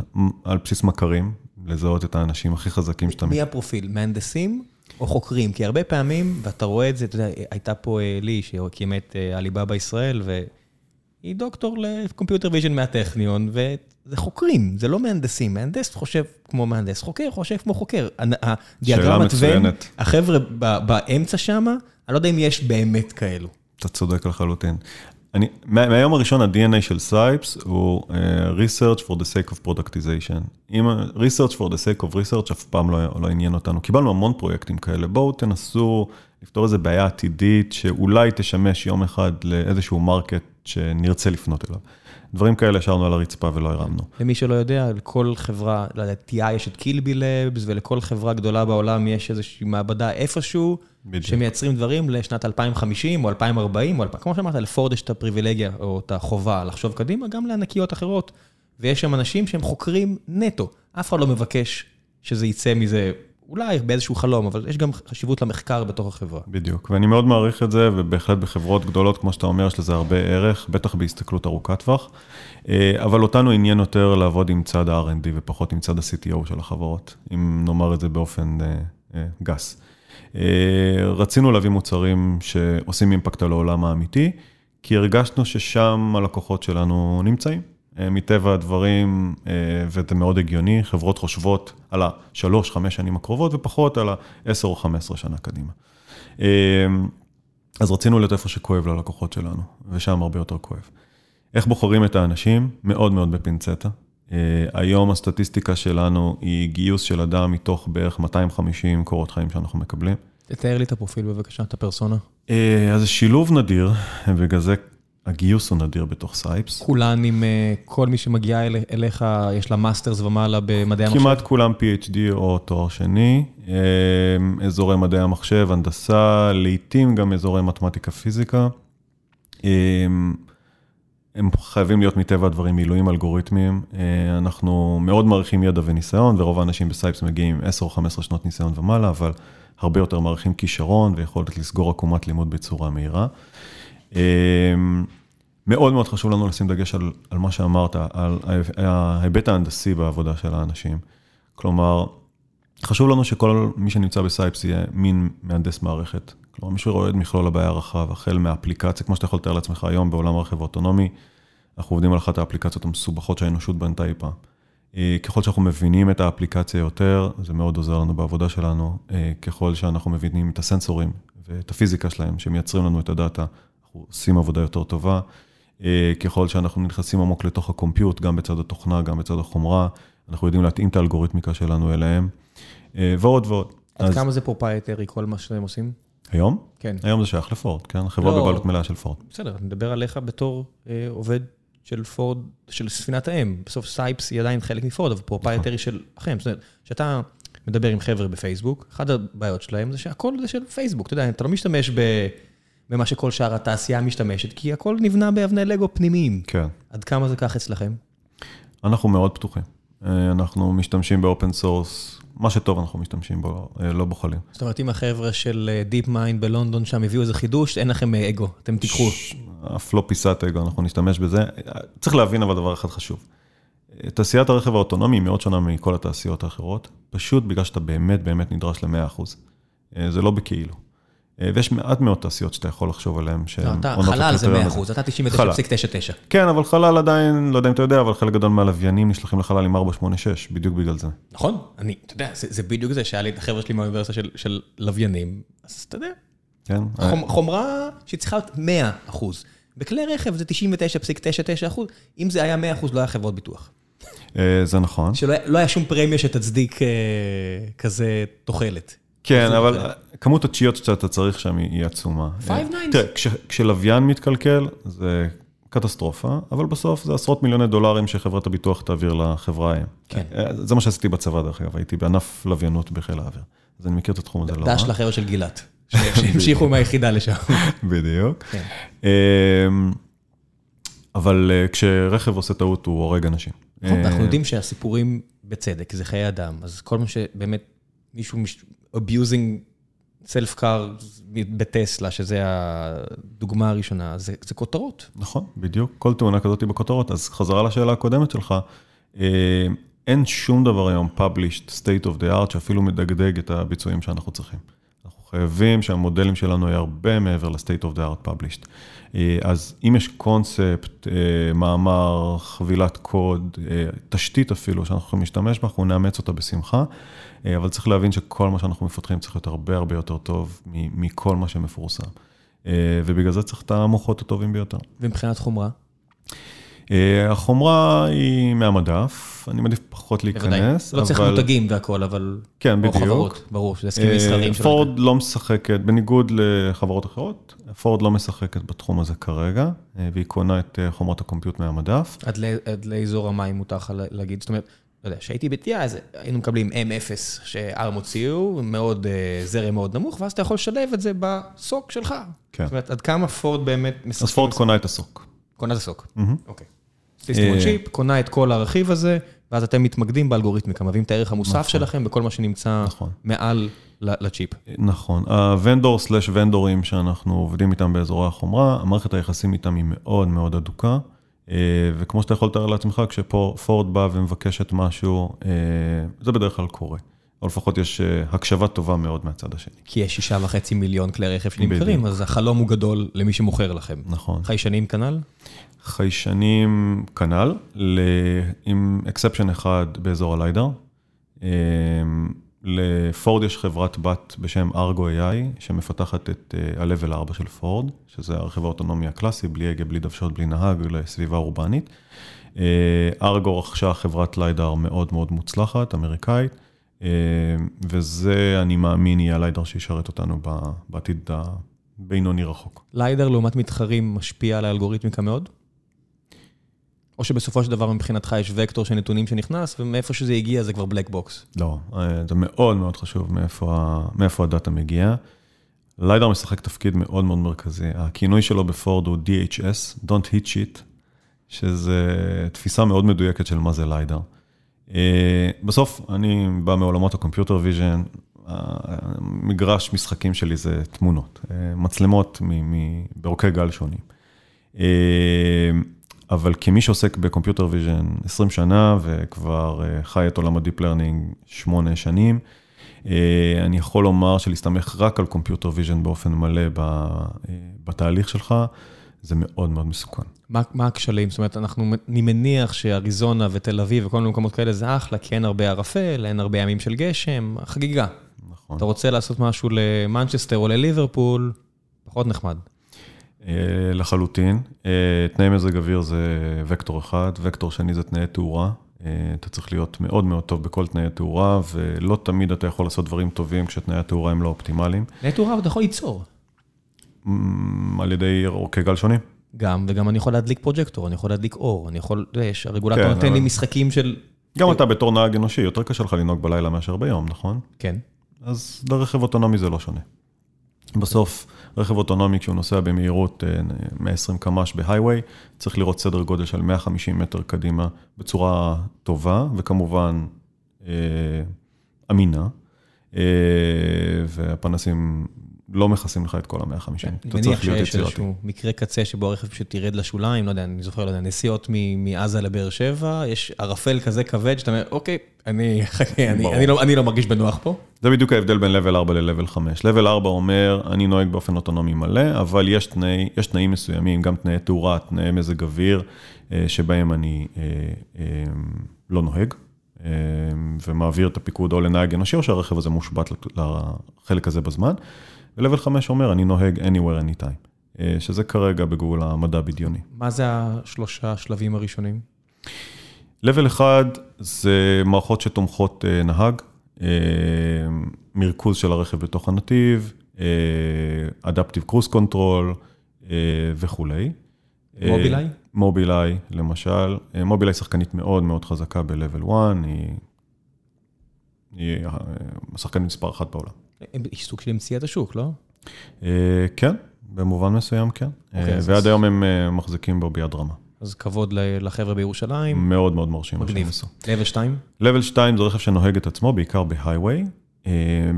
על בסיס מכרים, לזהות את האנשים הכי חזקים שאתה... מי הפרופיל? מהנדסים או חוקרים? כי הרבה פעמים, ואתה רואה את זה, אתה יודע, הייתה פה לי שהקימה את עליבה בישראל, והיא דוקטור לקומפיוטר ויז'ן מהטכניון, וזה חוקרים, זה לא מהנדסים. מהנדס חושב כמו מהנדס, חוקר חושב כמו חוקר. הדיאגרמת ון, החבר'ה באמצע שם, אני לא יודע אם יש באמת כאלו. אתה צודק לחלוטין. אני, מהיום הראשון, ה-די אן איי של סייפס הוא uh, research for the sake of productization. אם research for the sake of research אף פעם לא, לא עניין אותנו. קיבלנו המון פרויקטים כאלה. בואו תנסו לפתור איזה בעיה עתידית שאולי תשמש יום אחד לאיזשהו מרקט שנרצה לפנות אליו. דברים כאלה השארנו על הרצפה ולא הרמנו. למי שלא יודע, לכל חברה, ל-טי איי יש את קילבי לבס, ולכל חברה גדולה בעולם יש איזושהי מעבדה איפשהו, בדיוק. שמייצרים דברים לשנת אלפיים וחמישים או אלפיים וארבעים, או אלפיים, כמו שאמרת, לפורד יש את הפריבילגיה או את החובה לחשוב קדימה, גם לענקיות אחרות. ויש שם אנשים שהם חוקרים נטו. אף אחד לא מבקש שזה יצא מזה, אולי באיזשהו חלום, אבל יש גם חשיבות למחקר בתוך החברה. בדיוק, ואני מאוד מעריך את זה, ובהחלט בחברות גדולות, כמו שאתה אומר, יש לזה הרבה ערך, בטח בהסתכלות ארוכת טווח, אבל אותנו עניין יותר לעבוד עם צד ה-אר אנד די, ופחות עם צד ה-סי טי או של החברות, אם נאמר את זה באופן גס. רצינו להביא מוצרים שעושים אימפקט על העולם האמיתי, כי הרגשנו ששם הלקוחות שלנו נמצאים. מטבע הדברים, וזה מאוד הגיוני, חברות חושבות על השלוש, חמש שנים הקרובות, ופחות על העשר או חמש עשרה שנה קדימה. אז רצינו להיות איפה שכואב ללקוחות שלנו, ושם הרבה יותר כואב. איך בוחרים את האנשים? מאוד מאוד בפינצטה. היום הסטטיסטיקה שלנו היא גיוס של אדם מתוך בערך מאתיים וחמישים קורות חיים שאנחנו מקבלים. תתאר לי את הפרופיל בבקשה, את הפרסונה. אז זה שילוב נדיר, בגלל זה הגיוס הוא נדיר בתוך סייפס. כולן עם כל מי שמגיע אליך, יש לה מאסטרס ומעלה במדעי המחשב? כמעט כולם פי אייץ' די או תואר שני, אזורי מדעי המחשב, הנדסה, לעתים גם אזורי מתמטיקה פיזיקה. הם חייבים להיות מטבע הדברים מילואים אלגוריתמיים. אנחנו מאוד מעריכים ידע וניסיון, ורוב האנשים בסייפס מגיעים עשר או חמש עשרה שנות ניסיון ומעלה, אבל הרבה יותר מעריכים כישרון ויכולת לסגור עקומת לימוד בצורה מהירה. מאוד מאוד חשוב לנו לשים דגש על, על מה שאמרת, על ההיבט ההנדסי בעבודה של האנשים. כלומר, חשוב לנו שכל מי שנמצא בסייפס יהיה מין מהנדס מערכת. כלומר, מי שרואה את מכלול הבעיה הרחב, החל מהאפליקציה, כמו שאתה יכול לתאר לעצמך היום בעולם הרכב האוטונומי, אנחנו עובדים על אחת האפליקציות המסובכות שהאנושות בנתה אי פעם. ככל שאנחנו מבינים את האפליקציה יותר, זה מאוד עוזר לנו בעבודה שלנו, ככל שאנחנו מבינים את הסנסורים ואת הפיזיקה שלהם, שמייצרים לנו את הדאטה, עושים עבודה יותר טובה, ככל שאנחנו נכנסים עמוק לתוך הקומפיוט, גם בצד התוכנה, גם בצד החומרה, אנחנו יודעים להתאים את האלגוריתמיקה שלנו אליהם, ועוד ועוד. עד כמה זה פרופייטרי כל מה שהם עושים? היום? כן. היום זה שייך לפורד, כן? חברה בבעלות מלאה של פורד. בסדר, נדבר עליך בתור עובד של פורד, של ספינת האם. בסוף סייפס היא עדיין חלק מפורד, אבל פרופייטרי של אחרים. זאת אומרת, שאתה מדבר עם חבר'ה בפייסבוק, אחת הבעיות שלהם זה שהכל זה של פייסבוק. אתה יודע, אתה לא משתמש במה שכל שאר התעשייה משתמשת, כי הכל נבנה באבני לגו פנימיים. כן. עד כמה זה כך אצלכם? אנחנו מאוד פתוחים. אנחנו משתמשים באופן סורס, מה שטוב אנחנו משתמשים בו, לא בוחלים. זאת אומרת, אם החבר'ה של DeepMind בלונדון שם הביאו איזה חידוש, אין לכם אגו, אתם תיקחו. אף לא פיסת אגו, אנחנו נשתמש בזה. צריך להבין אבל דבר אחד חשוב. תעשיית הרכב האוטונומי היא מאוד שונה מכל התעשיות האחרות, פשוט בגלל שאתה באמת באמת נדרש ל-מאה אחוז. זה לא בכאילו. ויש מעט מאוד תעשיות שאתה יכול לחשוב עליהן. חלל זה מאה אחוז, אתה תשעים ותשע נקודה תשעים ותשע. כן, אבל חלל עדיין, לא יודע אם אתה יודע, אבל חלק גדול מהלוויינים נשלחים לחלל עם ארבע שמונה שש, בדיוק בגלל זה. נכון, אני, אתה יודע, זה בדיוק זה, שהיה לי את החבר'ה שלי מהאוניברסיטה של לוויינים, אז אתה יודע, חומרה שצריכה מאה אחוז. בכלי רכב זה תשעים ותשע נקודה תשעים ותשע אחוז, אם זה היה מאה אחוז לא היה חברות ביטוח. זה נכון. שלא היה שום פרמיה שתצדיק כזה תוחלת. כן, אבל כמות התשיעות שאתה צריך שם היא עצומה. כשלוויין מתקלקל, זה קטסטרופה, אבל בסוף זה עשרות מיליוני דולרים שחברת הביטוח תעביר לחברה ההם. זה מה שעשיתי בצבא דרך אגב, הייתי בענף לוויינות בחיל האוויר. אז אני מכיר את התחום הזה לא רע. דש לחבר'ה של גילת, שהמשיכו מהיחידה לשם. בדיוק. אבל כשרכב עושה טעות הוא הורג אנשים. אנחנו יודעים שהסיפורים בצדק, זה חיי אדם, אז כל מה שבאמת מישהו abusing self-car בטסלה, שזה הדוגמה הראשונה, זה, זה כותרות. נכון, בדיוק. כל תאונה כזאת היא בכותרות. אז חזרה לשאלה הקודמת שלך, אין שום דבר היום published state of the art שאפילו מדגדג את הביצועים שאנחנו צריכים. אנחנו חייבים שהמודלים שלנו יהיו הרבה מעבר ל-state of the art published. אז אם יש קונספט, מאמר, חבילת קוד, תשתית אפילו שאנחנו יכולים להשתמש בה, אנחנו נאמץ אותה בשמחה, אבל צריך להבין שכל מה שאנחנו מפתחים צריך להיות הרבה הרבה יותר טוב מכל מה שמפורסם. ובגלל זה צריך את המוחות הטובים ביותר. ומבחינת חומרה? החומרה היא מהמדף, אני מעדיף פחות להיכנס. לא צריך מותגים והכל, אבל... כן, בדיוק. או חברות, ברור, שזה הסכמים מסחריים. פורד לא משחקת, בניגוד לחברות אחרות, פורד לא משחקת בתחום הזה כרגע, והיא קונה את חומרת הקומפיוט מהמדף. עד לאזור המים מותר להגיד, זאת אומרת, לא יודע, שהייתי בתיה, אז היינו מקבלים אם אפס ש-R מוציאו, מאוד, זרם מאוד נמוך, ואז אתה יכול לשלב את זה בסוק שלך. זאת אומרת, עד כמה פורד באמת משחק... אז פורד קונה את הסוק. קונה את הסוק. אוקיי. סיסטם צ'יפ, קונה את כל הרכיב הזה, ואז אתם מתמקדים באלגוריתמיקה, מביאים את הערך המוסף שלכם בכל מה שנמצא מעל לצ'יפ. נכון. הוונדור סלש וונדורים שאנחנו עובדים איתם באזורי החומרה, המערכת היחסים איתם היא מאוד מאוד אדוקה, וכמו שאתה יכול לתאר לעצמך, כשפורד בא ומבקשת משהו, זה בדרך כלל קורה. או לפחות יש הקשבה טובה מאוד מהצד השני. כי יש שישה וחצי מיליון כלי רכב שנמכרים, אז החלום הוא גדול למי שמוכר לכם. נכון. חיישנים כנ"ל? חיישנים כנ"ל, עם אקספשן אחד באזור הליידר. לפורד יש חברת בת בשם אר או איי, שמפתחת את הלבל ארבע של פורד, שזה הרכב האוטונומי הקלאסי, בלי הגה, בלי דוושות, בלי נהג, לסביבה אורבנית. ארגו רכשה חברת ליידר מאוד מאוד מוצלחת, אמריקאית, וזה, אני מאמין, יהיה הליידר שישרת אותנו בעתיד הבינוני רחוק. ליידר לעומת מתחרים משפיע על האלגוריתמיקה מאוד? או שבסופו של דבר מבחינתך יש וקטור של נתונים שנכנס, ומאיפה שזה הגיע זה כבר בלק בוקס? לא, זה מאוד מאוד חשוב מאיפה הדאטה מגיע. ליידר משחק תפקיד מאוד מאוד מרכזי. הכינוי שלו בפורד הוא די אייץ' אס, Don't Hit Shit, שזה תפיסה מאוד מדויקת של מה זה ליידר. בסוף אני בא מעולמות הקומפיוטר ויז'ן, המגרש משחקים שלי זה תמונות, מצלמות ברוקי גל שונים. אבל כמי שעוסק בקומפיוטר ויז'ן עשרים שנה, וכבר חי את עולם הדיפ לרנינג שמונה שנים, אני יכול לומר שלהסתמך רק על קומפיוטר ויז'ן באופן מלא בתהליך שלך, זה מאוד מאוד מסוכן. מה, מה הכשלים? זאת אומרת, אנחנו, אני מניח שאריזונה ותל אביב וכל מיני מקומות כאלה זה אחלה, כי אין הרבה ערפל, אין הרבה ימים של גשם, חגיגה. נכון. אתה רוצה לעשות משהו למנצ'סטר או לליברפול, פחות נחמד. לחלוטין. תנאי מזג אוויר זה וקטור אחד, וקטור שני זה תנאי תאורה. אתה צריך להיות מאוד מאוד טוב בכל תנאי התאורה, ולא תמיד אתה יכול לעשות דברים טובים כשתנאי התאורה הם לא אופטימליים. תנאי תאורה אתה יכול ליצור. על ידי אורכי גל שונים. גם, וגם אני יכול להדליק פרוג'קטור, אני יכול להדליק אור, אני יכול, יש, הרגולטור נותן לי משחקים של... גם אתה בתור נהג אנושי, יותר קשה לך לנהוג בלילה מאשר ביום, נכון? כן. אז לרכב אוטונומי זה לא שונה. בסוף, רכב אוטונומי, כשהוא נוסע במהירות מאה ועשרים קילומטר בהייווי, צריך לראות סדר גודל של מאה וחמישים מטר קדימה, בצורה טובה, וכמובן אמינה, והפנסים... לא מכסים לך את כל ה-מאה וחמישים. אני מניח שיש איזשהו מקרה קצה שבו הרכב שתירד לשוליים, לא יודע, אני זוכר, לא יודע, נסיעות מעזה לבאר שבע, יש ערפל כזה כבד, שאתה אומר, אוקיי, אני אני לא מרגיש בנוח פה. זה בדיוק ההבדל בין לבל ארבע ללבל חמש. לבל ארבע אומר, אני נוהג באופן אוטונומי מלא, אבל יש תנאים מסוימים, גם תנאי תאורה, תנאי מזג אוויר, שבהם אני לא נוהג. ומעביר את הפיקוד או לנהג אנושי, או שהרכב הזה מושבת לחלק הזה בזמן. ולבל חמש אומר, אני נוהג anywhere anytime, שזה כרגע בגבול המדע בדיוני. מה זה השלושה השלבים הראשונים? לבל אחד זה מערכות שתומכות נהג, מרכוז של הרכב בתוך הנתיב, Adaptive Cruise Control וכו'. מובילאיי? מובילאיי, למשל. מובילאיי שחקנית מאוד מאוד חזקה ב-Level אחת, היא... היא שחקנית מספר אחת בעולם. יש סוג של המציאת השוק, לא? כן, במובן מסוים כן. ועד היום הם מחזיקים בו ביד רמה. אז כבוד לחבר'ה בירושלים. מאוד מאוד מרשים. לבל שתיים? לבל שתיים זה רכב שנוהג את עצמו, בעיקר בהייווי.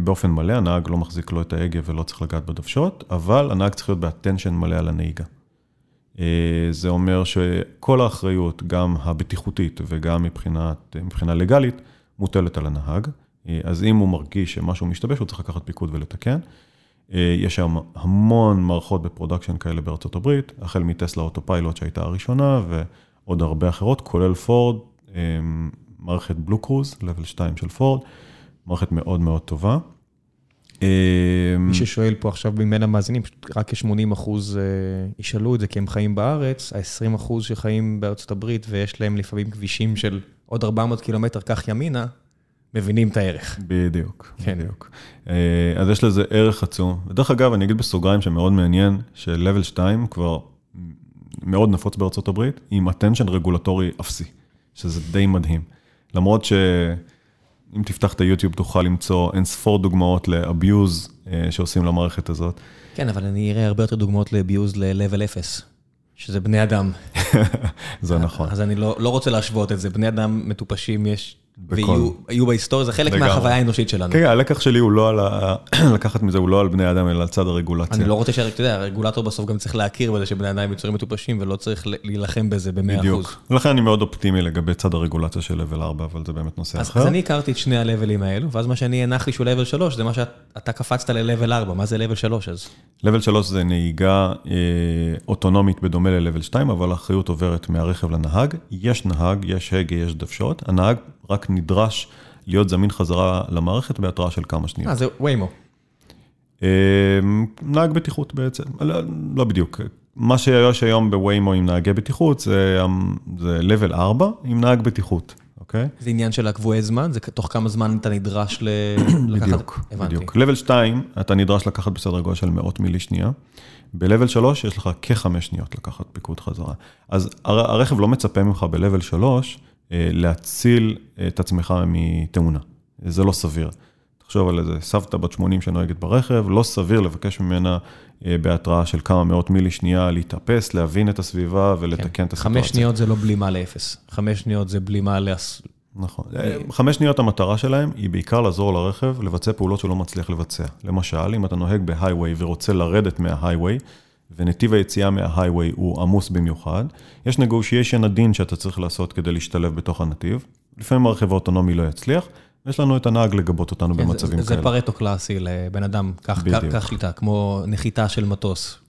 באופן מלא, הנהג לא מחזיק לו את ההגה ולא צריך לגעת בדוושות, אבל הנהג צריך להיות באטנשן מלא על הנהיגה. זה אומר שכל האחריות, גם הבטיחותית וגם מבחינה לגלית, מוטלת על הנהג. אז אם הוא מרגיש שמשהו משתבש, הוא צריך לקחת פיקוד ולתקן. יש שם המון מערכות בפרודקשן כאלה בארצות הברית, החל מטסלה אוטופיילוט שהייתה הראשונה, ועוד הרבה אחרות, כולל פורד, מערכת בלו קרוז, לבל שתיים של פורד, מערכת מאוד מאוד טובה. מי ששואל פה עכשיו בין המאזינים, רק כ-שמונים אחוז ישאלו את זה, כי הם חיים בארץ, ה-עשרים אחוז שחיים בארצות הברית, ויש להם לפעמים כבישים של עוד ארבע מאות קילומטר כך ימינה, מבינים את הערך. בדיוק, כן. בדיוק. אז יש לזה ערך עצום. ודרך אגב, אני אגיד בסוגריים שמאוד מעניין, שלבל שתיים כבר מאוד נפוץ בארצות הברית, עם attention רגולטורי אפסי, שזה די מדהים. למרות שאם תפתח את היוטיוב, תוכל למצוא אין ספור דוגמאות לאביוז שעושים למערכת הזאת. כן, אבל אני אראה הרבה יותר דוגמאות לאביוז ללבל אפס. שזה בני אדם. זה נכון. אז אני לא רוצה להשוות את זה. בני אדם מטופשים יש... ויהיו בהיסטוריה, זה חלק מהחוויה האנושית שלנו. כן, הלקח שלי הוא לא על, לקחת מזה, הוא לא על בני האדם, אלא על צד הרגולציה. אני לא רוצה שאתה יודע, הרגולטור בסוף גם צריך להכיר בזה שבני האדם יצורים מטופשים, ולא צריך להילחם בזה ב-מאה אחוז. בדיוק. ולכן אני מאוד אופטימי לגבי צד הרגולציה של לבל ארבע, אבל זה באמת נושא אחר. אז אני הכרתי את שני הלבלים האלו, ואז מה שאני הנחתי שהוא לבל שלוש, זה מה שאתה קפצת ללבל ארבע. מה זה לבל שלוש אז? לבל שלוש זה נהיגה אוטונומית בדומה ללבל שתיים, אבל האחריות עוברת מהרכב לנהג. יש נהג, יש הגה, יש דוושות. הנהג רק נדרש להיות זמין חזרה למערכת בהתראה של כמה שניות. אה, זה ויימו. נהג בטיחות בעצם, לא בדיוק. מה שיש היום בוויימו עם נהגי בטיחות, זה לבל ארבע עם נהג בטיחות, אוקיי? זה עניין של הקבועי זמן? זה תוך כמה זמן אתה נדרש לקחת? בדיוק, בדיוק. לבל שתיים, אתה נדרש לקחת בסדר גודל של מאות מילי שנייה. בלבל שלוש יש לך כחמש שניות לקחת פיקוד חזרה. אז הרכב לא מצפה ממך בלבל שלוש, להציל את עצמך מתאונה. זה לא סביר. תחשוב על איזה סבתא בת שמונים שנוהגת ברכב, לא סביר לבקש ממנה בהתראה של כמה מאות מילי שנייה, להתאפס, להבין את הסביבה ולתקן את הסיטואציה. חמש שניות זה לא בלימה לאפס. חמש שניות זה בלימה לאס... נכון. חמש שניות המטרה שלהם היא בעיקר לעזור לרכב, לבצע פעולות שלא מצליח לבצע. למשל, אם אתה נוהג בהייווי ורוצה לרדת מההייווי, ונתיב היציאה מההייווי הוא עמוס במיוחד. יש negotiation עדין שאתה צריך לעשות כדי להשתלב בתוך הנתיב. לפעמים הרכב האוטונומי לא יצליח, ויש לנו את הנהג לגבות אותנו במצבים כאלה. זה פרטו קלאסי לבן אדם, כך שליטה, כמו נחיתה של מטוס.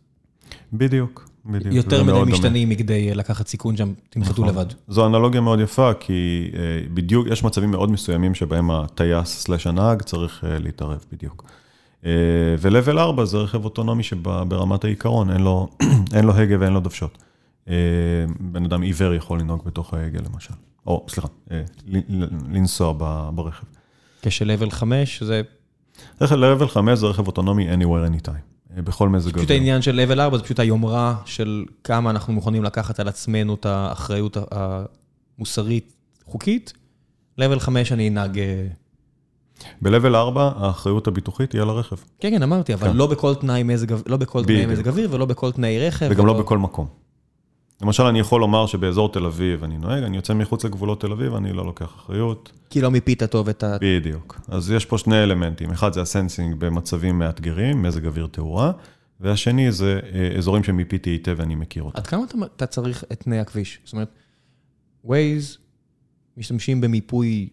בדיוק, בדיוק. יותר מדי משתנים מכדי לקחת סיכון שם, תנחתו לבד. זו אנלוגיה מאוד יפה, כי בדיוק יש מצבים מאוד מסוימים שבהם הטייס סלש הנהג צריך להתערב בדיוק. ולבל ארבע זה רכב אוטונומי שברמת העיקרון אין לו, אין לו הגה ואין לו דוושות. בן אדם עיוור יכול לנהוג בתוך ההגה למשל. או, סליחה, לנסוע ברכב. כשלבל חמש זה... לבל חמש זה רכב אוטונומי anywhere anytime. בכל מזג אוויר. פשוט העניין של level ארבע, זה פשוט היומרה של כמה אנחנו מוכנים לקחת על עצמנו את האחריות המוסרית חוקית. level חמש אני אנהג... ב-level ארבע, האחריות הביטוחית היא על הרכב. כן, כן, אמרתי, אבל לא בכל תנאי מזג אוויר, ולא בכל תנאי רכב. וגם לא בכל מקום. למשל, אני יכול לומר שבאזור תל אביב אני נוהג, אני יוצא מחוץ לגבולות תל אביב, אני לא לוקח אחריות. כי לא מפית טוב את ה... בדיוק. אז יש פה שני אלמנטים. אחד זה הסנסינג במצבים מאתגרים, מזג אוויר תאורה, והשני זה אזורים שמפיתי היטב ואני מכיר אותם. עד כמה אתה צריך את תנאי הכביש? זאת אומרת, Waze משתמשים במיפוי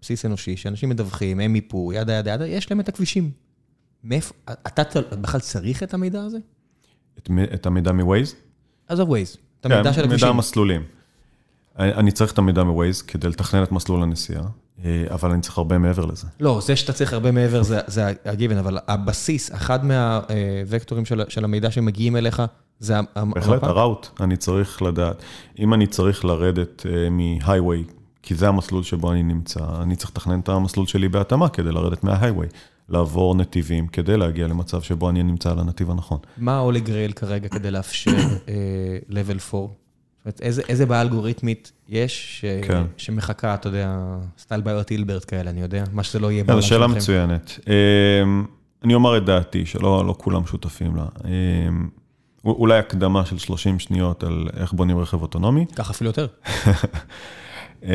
בסיס אנושי, שאנשים מדווחים, הם מיפו, ידה, ידה, ידה, יש להם את הכבישים. מאיפה, אתה בכלל צריך את המידע הזה? את, את המידע מווייז? אז הווייז, את המידע כן, של הכבישים. מידע מסלולים. אני, אני צריך את המידע מווייז כדי לתכנן את מסלול הנסיעה, אבל אני צריך הרבה מעבר לזה. לא, זה שאתה צריך הרבה מעבר זה, זה הגיוון, אבל הבסיס, אחד מהווקטורים של, של המידע שמגיעים אליך, זה המפה. בהחלט, הראוט, אני צריך לדעת. אם אני צריך לרדת מהייווי, כי זה המסלול שבו אני נמצא. אני צריך לתכנן את המסלול שלי בהתאמה כדי לרדת מההייווי, לעבור נתיבים כדי להגיע למצב שבו אני נמצא על הנתיב הנכון. מה עולה גרייל כרגע כדי לאפשר level ארבע? איזה בעיה אלגוריתמית יש שמחכה, אתה יודע, סטייל בעיות הילברט כאלה, אני יודע, מה שזה לא יהיה בעיה. זו שאלה מצוינת. אני אומר את דעתי, שלא כולם שותפים לה. אולי הקדמה של שלושים שניות על איך בונים רכב אוטונומי. כך אפילו יותר. Uh,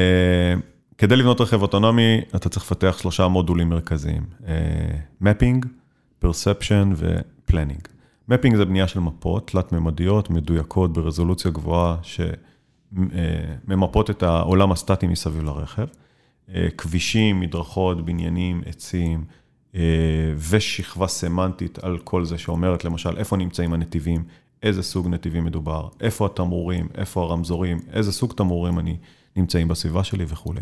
כדי לבנות רכב אוטונומי, אתה צריך לפתח שלושה מודולים מרכזיים. Mapping, Perception ו-Planning. Mapping זה בנייה של מפות, תלת-ממדיות, מדויקות ברזולוציה גבוהה, שממפות uh, את העולם הסטטי מסביב לרכב. Uh, כבישים, מדרכות, בניינים, עצים, uh, ושכבה סמנטית על כל זה שאומרת, למשל, איפה נמצאים הנתיבים, איזה סוג נתיבים מדובר, איפה התמורים, איפה הרמזורים, איזה סוג תמורים אני... נמצאים בסביבה שלי וכו'.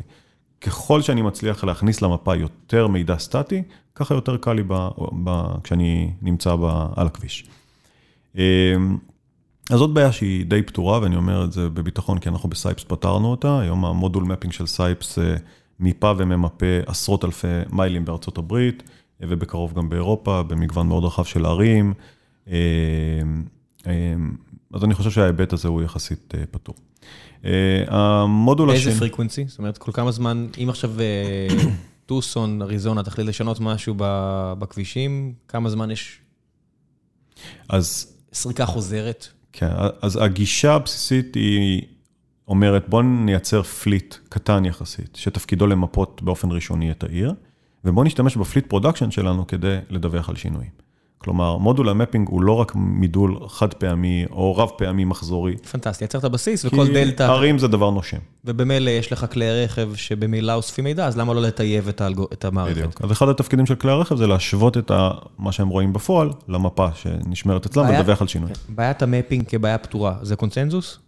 ככל שאני מצליח להכניס למפה יותר מידע סטטי, ככה יותר קל לי ב, ב, כשאני נמצא ב, על הכביש. אז זאת בעיה שהיא די פתורה, ואני אומר את זה בביטחון, כי אנחנו בסייפס פתרנו אותה. היום המודול מפינג של סייפס מיפה וממפה עשרות אלפי מיילים בארצות הברית, ובקרוב גם באירופה, במגוון מאוד רחב של ערים. אז אני חושב שההיבט הזה הוא יחסית פתור. המודול השני... איזה פריקוונסי? זאת אומרת, כל כמה זמן, אם עכשיו טוסון, אריזונה, תחליט לשנות משהו בכבישים, כמה זמן יש סריקה חוזרת? כן, אז הגישה הבסיסית היא אומרת, בוא נייצר פליט קטן יחסית, שתפקידו למפות באופן ראשוני את העיר, ובוא נשתמש בפליט פרודקשן שלנו כדי לדווח על שינויים. כלומר, מודול המפינג הוא לא רק מידול חד פעמי או רב פעמי מחזורי. פנטסטי, יצרת בסיס וכל דלטה. כי ערים זה דבר נושם. ובמילא יש לך כלי רכב שבמילה אוספים מידע, אז למה לא לטייב את המערכת? בדיוק. אז אחד התפקידים של כלי הרכב זה להשוות את מה שהם רואים בפועל למפה שנשמרת אצלם ולדווח על שינוי. בעיית המפינג כבעיה פתורה, זה קונצנזוס?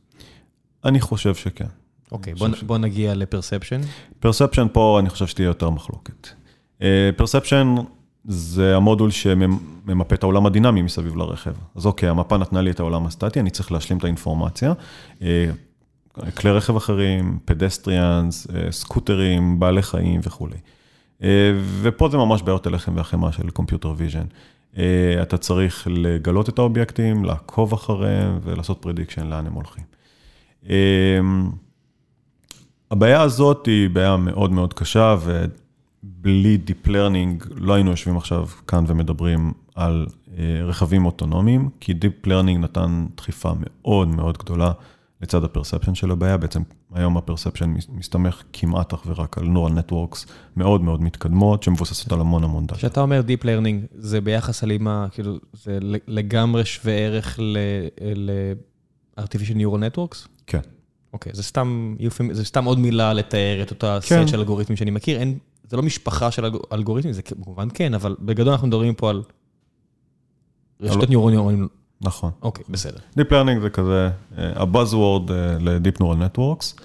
אני חושב שכן. אוקיי, בוא נגיע לפרספשן. פרספשן פה אני חושב שתהיה יותר מחלוקת. פרספשן זה המודול שממפה את העולם הדינמי מסביב לרכב. אז אוקיי, המפה נתנה לי את העולם הסטטי, אני צריך להשלים את האינפורמציה. כלי רכב אחרים, פדסטריאנס, סקוטרים, בעלי חיים וכו'. ופה זה ממש בעיות הלחם והחמה של קומפיוטר ויז'ן. אתה צריך לגלות את האובייקטים, לעקוב אחריהם ולעשות פרדיקשן לאן הם הולכים. הבעיה הזאת היא בעיה מאוד מאוד קשה ו... בלי דיפ לרנינג לא היינו יושבים עכשיו כאן ומדברים על רכבים אוטונומיים, כי דיפ לרנינג נתן דחיפה מאוד מאוד גדולה לצד הפרספשן של הבעיה. בעצם היום הפרספשן מסתמך כמעט אך ורק על נורל נטוורקס מאוד מאוד מתקדמות, שמבוססות על המון המון דאטה. כשאתה אומר דיפ לרנינג, זה ביחס הלימה, כאילו זה לגמרי שווה ערך ל-artificial neural networks? כן. אוקיי, זה סתם, זה סתם עוד מילה לתאר את אותה סט של אלגוריתמים שאני מכיר, אין... זה לא משפחה של אלגוריתמים, זה כמובן כן, אבל בגדול אנחנו מדברים פה על רשתות ניורונים. נכון. אוקיי, בסדר. Deep Learning זה כזה, הבאזוורד ל-Deep Neural Networks.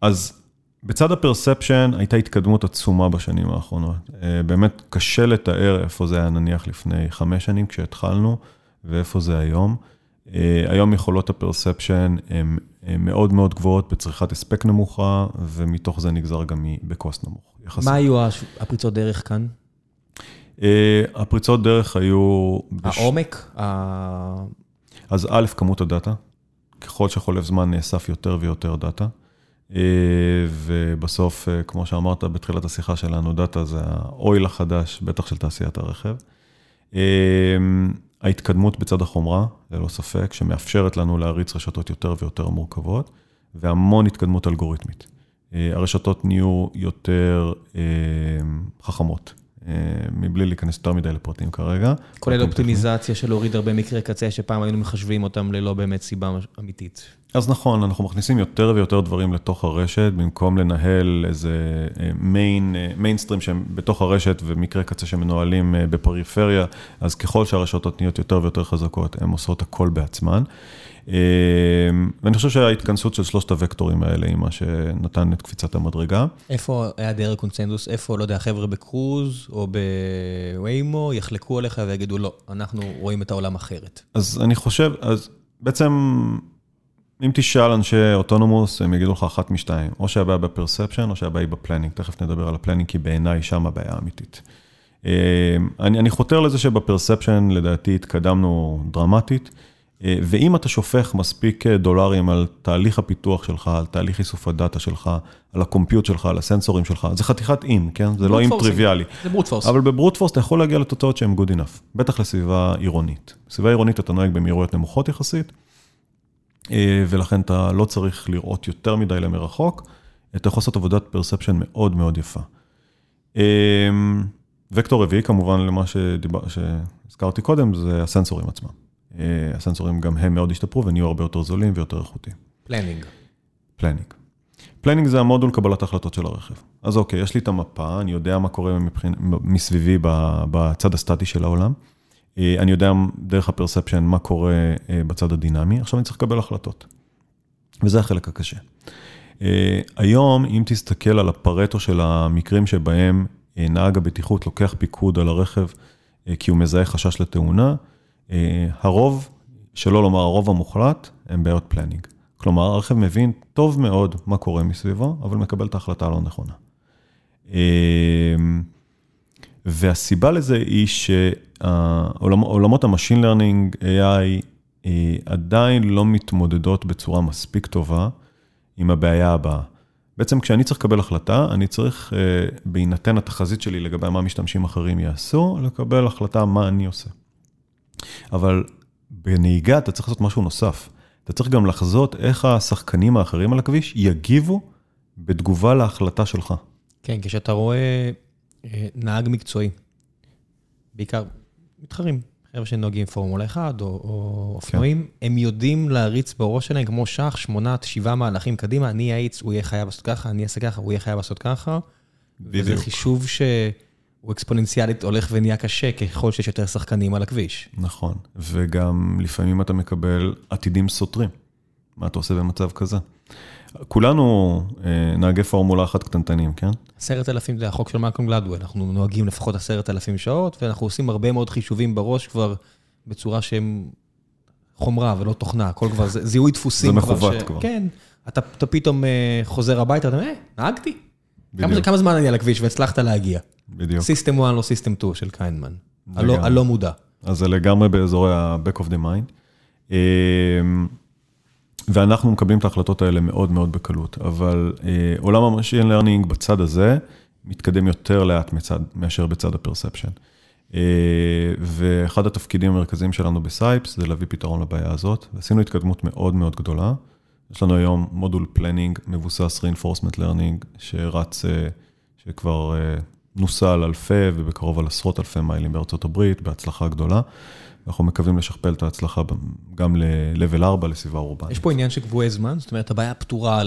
אז בצד הפרספשן הייתה התקדמות עצומה בשנים האחרונות. באמת קשה לתאר איפה זה היה נניח לפני חמש שנים כשהתחלנו, ואיפה זה היום. היום יכולות הפרספשן הם מאוד מאוד גבוהות בצריכת הספק נמוכה, ומתוך זה נגזר גם בקוס נמוך. מה היו הפריצות דרך כאן? הפריצות דרך היו... העומק? אז א', כמות הדאטה. ככל שחולף זמן נאסף יותר ויותר דאטה. ובסוף, כמו שאמרת בתחילת השיחה שלנו, דאטה זה האויל החדש, בטח של תעשיית הרכב. ההתקדמות בצד החומרה, ללא ספק, שמאפשרת לנו להריץ רשתות יותר ויותר מורכבות, והמון התקדמות אלגוריתמית. הרשתות נהיו יותר חכמות, מבלי להיכנס יותר מדי לפרטים כרגע. כולל אופטימיזציה של הוריד הרבה מקרי קצה, שפעם היינו מחשבים אותם ללא באמת סיבה אמיתית. אז נכון, אנחנו מכניסים יותר ויותר דברים לתוך הרשת, במקום לנהל איזה מיין, מיינסטרים שהם בתוך הרשת ומקרי קצה שמנוהלים בפריפריה, אז ככל שהרשתות נהיות יותר ויותר חזקות, הן עושות הכל בעצמן. ואני חושב שההתכנסות של שלושת הוקטורים האלה היא מה שנתן את קפיצת המדרגה. איפה היה דרך קונצנזוס? איפה, לא יודע, חבר'ה בקרוז או בוויימו יחלקו עליך ויגידו, לא, אנחנו רואים את העולם אחרת. אז אני חושב, אז בעצם... אם תשאל אנשי אוטונומוס, הם יגידו לך אחת משתיים, או שהבעיה בפרספשן, או שהבעיה בפלנינג. תכף נדבר על הפלנינג, כי בעיניי שם הבעיה האמיתית. אני, אני חותר לזה שבפרספשן, לדעתי, התקדמנו דרמטית, ואם אתה שופך מספיק דולרים על תהליך הפיתוח שלך, על תהליך איסוף הדאטה שלך, על הקומפיוט שלך, על הסנסורים שלך, זה חתיכת אים, כן? זה לא אים טריוויאלי. זה ברוט פורס. אבל בברוט פורס אתה יכול להגיע לתוצאות שהן good enough, בטח לסביבה עירונית. בסביבה עירונית אתה נוהג במהירויות נמוכות יחסית, ולכן אתה לא צריך לראות יותר מדי למרחוק, אתה יכול לעשות עבודת פרספשן מאוד מאוד יפה. וקטור רביעי, כמובן, למה שהזכרתי קודם, זה הסנסורים עצמם. הסנסורים גם הם מאוד השתפרו, ונהיו הרבה יותר זולים ויותר איכותיים. פלנינג. פלנינג. פלנינג זה המודול קבלת ההחלטות של הרכב. אז אוקיי, יש לי את המפה, אני יודע מה קורה מסביבי בצד הסטטי של העולם, אני יודע דרך הפרספשן מה קורה בצד הדינמי, עכשיו אני צריך לקבל החלטות. וזה החלק הקשה. היום, אם תסתכל על הפרטו של המקרים שבהם נהג הבטיחות לוקח פיקוד על הרכב, כי הוא מזהה חשש לתאונה, הרוב, שלא לומר הרוב המוחלט, הם בעיות פלנינג. כלומר, הרכב מבין טוב מאוד מה קורה מסביבו, אבל מקבל את ההחלטה הלא נכונה. והסיבה לזה היא שעולמות המשין לרנינג, איי איי, עדיין לא מתמודדות בצורה מספיק טובה עם הבעיה הבאה. בעצם כשאני צריך לקבל החלטה, אני צריך, בהינתן התחזית שלי לגבי מה משתמשים אחרים יעשו, לקבל החלטה מה אני עושה. אבל בנהיגה אתה צריך לעשות משהו נוסף. אתה צריך גם לחזות איך השחקנים האחרים על הכביש יגיבו בתגובה להחלטה שלך. כן, כשאתה רואה... נהג מקצועי, בעיקר מתחרים, חבר'ה שנוהגים פורמולה אחת או אופנועים, הם יודעים להריץ בראש שלהם כמו שח, שמונת, שבעה מהלכים קדימה, אני אעיץ, הוא יהיה חייב לעשות ככה, אני אעשה ככה, הוא יהיה חייב לעשות ככה, וזה חישוב שהוא אקספוננציאלית הולך ונהיה קשה, ככל שיש יותר שחקנים על הכביש. נכון, וגם לפעמים אתה מקבל עתידים סותרים. מה אתה עושה במצב כזה? כולנו נהגי פורמולה אחת קטנטנים, כן? עשרת אלפים, זה החוק של מלקום גלדוול, אנחנו נוהגים לפחות עשרת אלפים שעות, ואנחנו עושים הרבה מאוד חישובים בראש כבר בצורה שהם חומרה ולא תוכנה, הכל כבר זיהוי דפוסים. זה מכוות כבר. כן, אתה פתאום חוזר הביתה, אתה אומר, אה, נהגתי. כמה זמן אני על הכביש והצלחת להגיע? בדיוק. סיסטם אחת, לא סיסטם שתיים של קיינמן, הלא מודע. אז זה לגמרי באזורי ה-back of the mind. ואנחנו מקבלים את ההחלטות האלה מאוד מאוד בקלות, אבל אה, עולם המשין לרנינג בצד הזה, מתקדם יותר לאט מצד, מאשר בצד הפרספשן. אה, ואחד התפקידים המרכזיים שלנו בסייפס, זה להביא פתרון לבעיה הזאת, ועשינו התקדמות מאוד מאוד גדולה. יש לנו היום מודול פלנינג, מבוסס reinforcement learning, שרץ, אה, שכבר אה, נוסע על אלפי, ובקרוב על עשרות אלפי מיילים בארצות הברית, בהצלחה גדולה. אנחנו מקווים לשכפל את ההצלחה גם ל-level ארבע, לסביבה אורבנית. יש פה עניין שקבועי זמן, זאת אומרת, הבעיה פתורה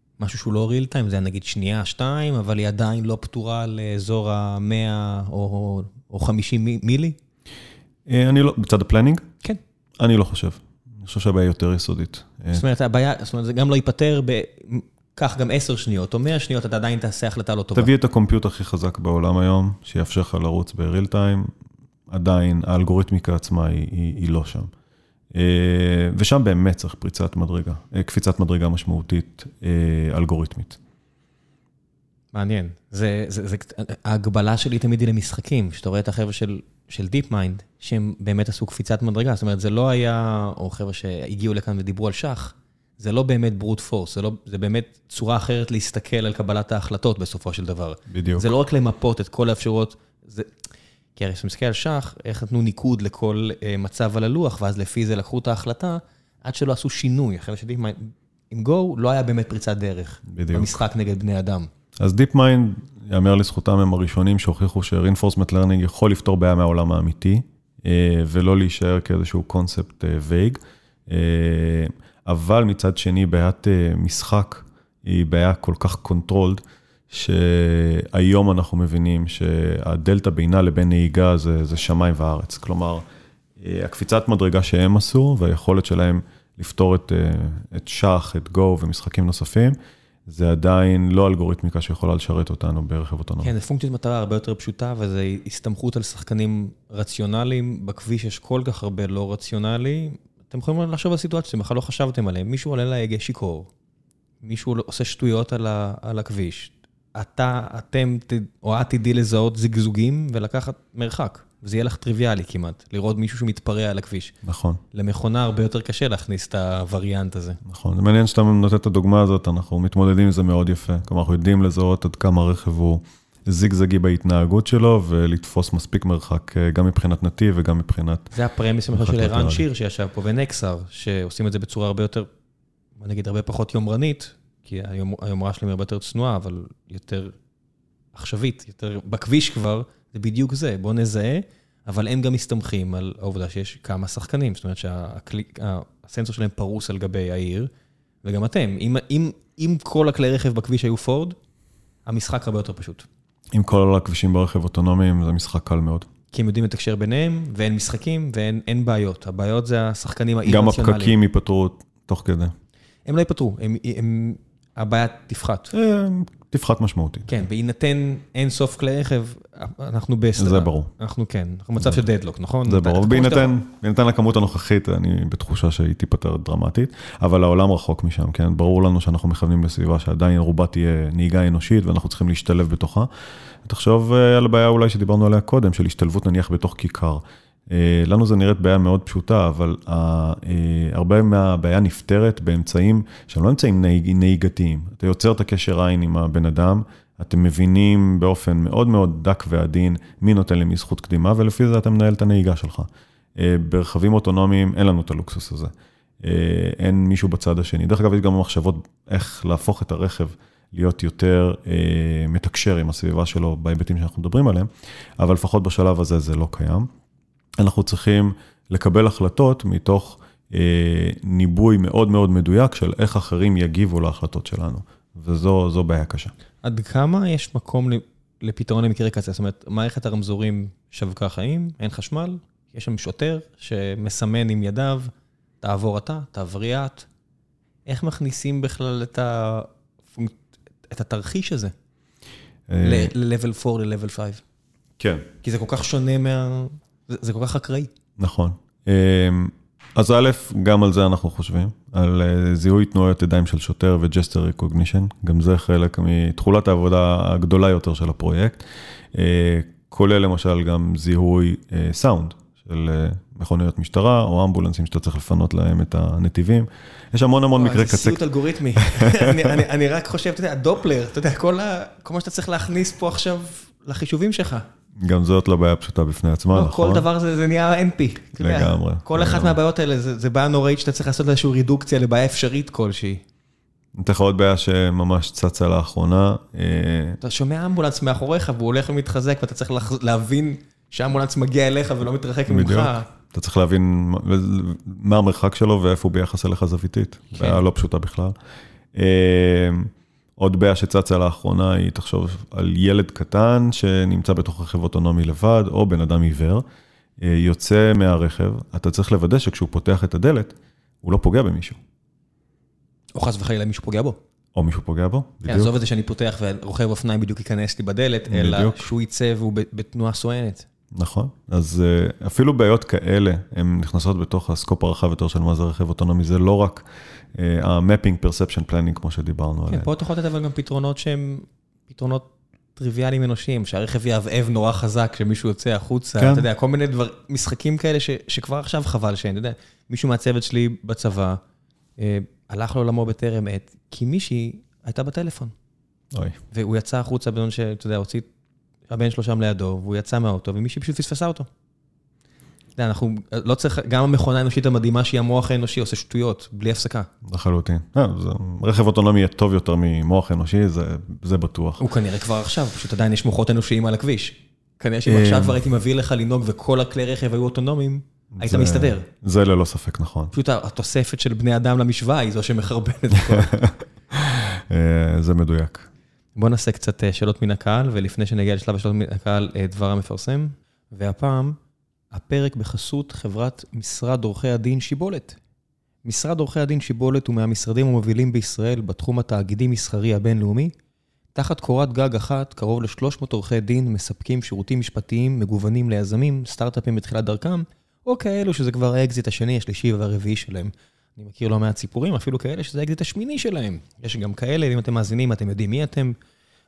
למשהו שהוא לא real time, זה נגיד שנייה, שתיים, אבל היא עדיין לא פתורה לאזור ה-מאה או חמישים מילי? אני לא, בצד הפלנינג? כן. אני לא חושב. אני חושב שהבעיה יותר יסודית. זאת אומרת, הבעיה, זאת אומרת, זה גם לא ייפטר ב... כך גם עשר שניות או מאה שניות, אתה עדיין תעשה החלטה לא טובה. תביא את הקומפיוט הכי חזק בעולם היום, שיאפשר לך לרוץ ב-real time, עדיין האלגוריתמיקה עצמה היא, היא, היא לא שם. ושם באמת צריך פריצת מדרגה, קפיצת מדרגה משמעותית אלגוריתמית. מעניין. זה, זה, זה, ההגבלה שלי תמיד היא למשחקים, שאתה רואה את החבר'ה של, של DeepMind, שהם באמת עשו קפיצת מדרגה, זאת אומרת, זה לא היה, או חבר'ה שהגיעו לכאן ודיברו על שח, זה לא באמת ברוט פורס, זה, לא, זה באמת צורה אחרת להסתכל על קבלת ההחלטות בסופו של דבר. בדיוק. זה לא רק למפות את כל האפשרויות, זה... כי הרי שמסכה על שח, איך נתנו ניקוד לכל אה, מצב על הלוח, ואז לפי זה לקחו את ההחלטה, עד שלא עשו שינוי. אחרי שדיפמיינד, עם גו, לא היה באמת פריצת דרך. בדיוק. במשחק נגד בני אדם. אז דיפמיינד, יאמר לזכותם, הם הראשונים שהוכיחו ש-reinforcement learning יכול לפתור בעיה מהעולם האמיתי, אה, ולא להישאר כאיזשהו קונספט אה, וייג. אה, אבל מצד שני, בעיית אה, משחק היא בעיה כל כך קונטרולד, שהיום אנחנו מבינים שהדלטה בינה לבין נהיגה זה, זה שמיים וארץ. כלומר, הקפיצת מדרגה שהם עשו, והיכולת שלהם לפתור את, את שח, את גו ומשחקים נוספים, זה עדיין לא אלגוריתמיקה שיכולה לשרת אותנו ברכב אוטונומי. כן, זה פונקציית מטרה הרבה יותר פשוטה, וזה הסתמכות על שחקנים רציונליים. בכביש יש כל כך הרבה לא רציונלי. אתם יכולים לחשוב על סיטואציה שאתם בכלל לא חשבתם עליהם. מישהו עולה להגה שיקור, מישהו עושה שטויות על, ה, על הכביש. אתה, אתם, או את תדעי לזהות זגזוגים ולקחת מרחק. זה יהיה לך טריוויאלי כמעט, לראות מישהו שמתפרע על הכביש. נכון. למכונה הרבה יותר קשה להכניס את הווריאנט הזה. נכון. זה מעניין שאתה נותן את הדוגמה הזאת, אנחנו מתמודדים עם זה מאוד יפה. כלומר, אנחנו יודעים לזהות עד כמה רכב הוא זגזגי בהתנהגות שלו, ולתפוס מספיק מרחק, גם מבחינת נתיב וגם מבחינת... זה הפרמיס של אירן שיר שישב פה ונקסר, שעושים את זה בצורה הרבה יותר, נגיד, הרבה פחות יומרנית. כי היומרה שלהם היא הרבה יותר צנועה, אבל יותר עכשווית, יותר בכביש כבר, זה בדיוק זה, בוא נזהה, אבל הם גם מסתמכים על העובדה שיש כמה שחקנים, זאת אומרת שהסנסור שלהם פרוס על גבי העיר, וגם אתם, אם, אם, אם כל הכלי רכב בכביש היו פורד, המשחק הרבה יותר פשוט. אם כל הכבישים ברכב אוטונומיים, זה משחק קל מאוד. כי הם יודעים לתקשר ביניהם, ואין משחקים, ואין בעיות. הבעיות זה השחקנים האי-רציונליים. גם הפקקים ייפתרו תוך כדי. הם לא ייפתרו, הם... הם הבעיה תפחת. תפחת משמעותית. כן, בהינתן אין סוף כלי רכב, אנחנו בסדר. זה ברור. אנחנו כן, אנחנו במצב של דדלוק, נכון? זה ברור, בהינתן לכמות הנוכחית, אני בתחושה שהיא תיפטר דרמטית, אבל העולם רחוק משם, כן? ברור לנו שאנחנו מכוונים לסביבה שעדיין רובה תהיה נהיגה אנושית, ואנחנו צריכים להשתלב בתוכה. תחשוב על הבעיה אולי שדיברנו עליה קודם, של השתלבות נניח בתוך כיכר. לנו זה נראית בעיה מאוד פשוטה, אבל הרבה מהבעיה נפתרת באמצעים, שהם לא אמצעים נהיגתיים. אתה יוצר את הקשר עין עם הבן אדם, אתם מבינים באופן מאוד מאוד דק ועדין, מי נותן למי זכות קדימה, ולפי זה אתה מנהל את הנהיגה שלך. ברכבים אוטונומיים אין לנו את הלוקסוס הזה. אין מישהו בצד השני. דרך אגב, יש גם מחשבות איך להפוך את הרכב להיות יותר מתקשר עם הסביבה שלו, בהיבטים שאנחנו מדברים עליהם, אבל לפחות בשלב הזה זה לא קיים. אנחנו צריכים לקבל החלטות מתוך אה, ניבוי מאוד מאוד מדויק של איך אחרים יגיבו להחלטות שלנו. וזו זו בעיה קשה. עד כמה יש מקום לפתרון למקרה קצה? זאת אומרת, מערכת הרמזורים שווקה חיים, אין חשמל, יש שם שוטר שמסמן עם ידיו, תעבור אתה, תעבריית. איך מכניסים בכלל את, הפונק... את התרחיש הזה? אה... ל-level ארבע, ל-level חמש. כן. כי זה כל כך שונה מה... זה כל כך אקראי. נכון. אז א', גם על זה אנחנו חושבים, על זיהוי תנועות ידיים של שוטר וג'סטר ריקוגנישן, גם זה חלק מתחולת העבודה הגדולה יותר של הפרויקט, כולל למשל גם זיהוי סאונד, של מכוניות משטרה או אמבולנסים שאתה צריך לפנות להם את הנתיבים. יש המון המון מקרי קצה. זה סיוט אלגוריתמי. אני רק חושב, אתה יודע, הדופלר, אתה יודע, כל מה שאתה צריך להכניס פה עכשיו לחישובים שלך. גם זאת לא בעיה פשוטה בפני עצמה, נכון? כל דבר זה נהיה אמפי. לגמרי. כל אחת מהבעיות האלה, זה בעיה נוראית שאתה צריך לעשות איזושהי רידוקציה לבעיה אפשרית כלשהי. נתך עוד בעיה שממש צצה לאחרונה. אתה שומע אמבולנס מאחוריך, והוא הולך ומתחזק, ואתה צריך להבין שהאמבולנס מגיע אליך ולא מתרחק ממך. בדיוק. אתה צריך להבין מה המרחק שלו ואיפה הוא ביחס אליך זוויתית. בעיה לא פשוטה בכלל. עוד בעיה שצצה לאחרונה היא, תחשוב, על ילד קטן שנמצא בתוך רכב אוטונומי לבד, או בן אדם עיוור, יוצא מהרכב, אתה צריך לוודא שכשהוא פותח את הדלת, הוא לא פוגע במישהו. או חס וחלילה מישהו פוגע בו. או מישהו פוגע בו, בדיוק. עזוב את זה שאני פותח ורוכב אופניים בדיוק ייכנס לי בדלת, אלא שהוא ייצא והוא בתנועה סואנת. נכון, אז אפילו בעיות כאלה, הן נכנסות בתוך הסקופ הרחב יותר של מה זה רכב אוטונומי, זה לא רק ה-mapping perception planning כמו שדיברנו עליהם. כן, פה תוכל לתת אבל גם פתרונות שהם פתרונות טריוויאליים אנושיים, שהרכב יעבעב נורא חזק כשמישהו יוצא החוצה, כן. אתה יודע, כל מיני דבר, משחקים כאלה ש, שכבר עכשיו חבל שאין, אתה יודע, מישהו מהצוות שלי בצבא, אה, הלך לעולמו בטרם עת, כי מישהי הייתה בטלפון. אוי. והוא יצא החוצה בזמן שאתה יודע, הוציא הבן שלו שם לידו, והוא יצא מהאוטו, ומישהי פשוט פספסה אותו. לא, אנחנו לא צריך, גם המכונה האנושית המדהימה שהיא המוח האנושי עושה שטויות, בלי הפסקה. לחלוטין. רכב אוטונומי יהיה טוב יותר ממוח אנושי, זה בטוח. הוא כנראה כבר עכשיו, פשוט עדיין יש מוחות אנושיים על הכביש. כנראה שאם עכשיו כבר הייתי מביא לך לנהוג וכל הכלי רכב היו אוטונומיים, היית מסתדר. זה ללא ספק נכון. פשוט התוספת של בני אדם למשוואה היא זו שמחרבנת הכל. זה מדויק. בוא נעשה קצת שאלות מן הקהל, ולפני שנגיע לשלב השאלות מן הקהל, דבר המפרסם. והפעם הפרק בחסות חברת משרד עורכי הדין שיבולת. משרד עורכי הדין שיבולת הוא מהמשרדים המובילים בישראל בתחום התאגידי מסחרי הבינלאומי. תחת קורת גג אחת, קרוב ל-שלוש מאות עורכי דין מספקים שירותים משפטיים מגוונים ליזמים, סטארט-אפים בתחילת דרכם, או כאלו שזה כבר האקזיט השני, השלישי והרביעי שלהם. אני מכיר לא מעט סיפורים, אפילו כאלה שזה האקזיט השמיני שלהם. יש גם כאלה, אם אתם מאזינים, אתם יודעים מי אתם.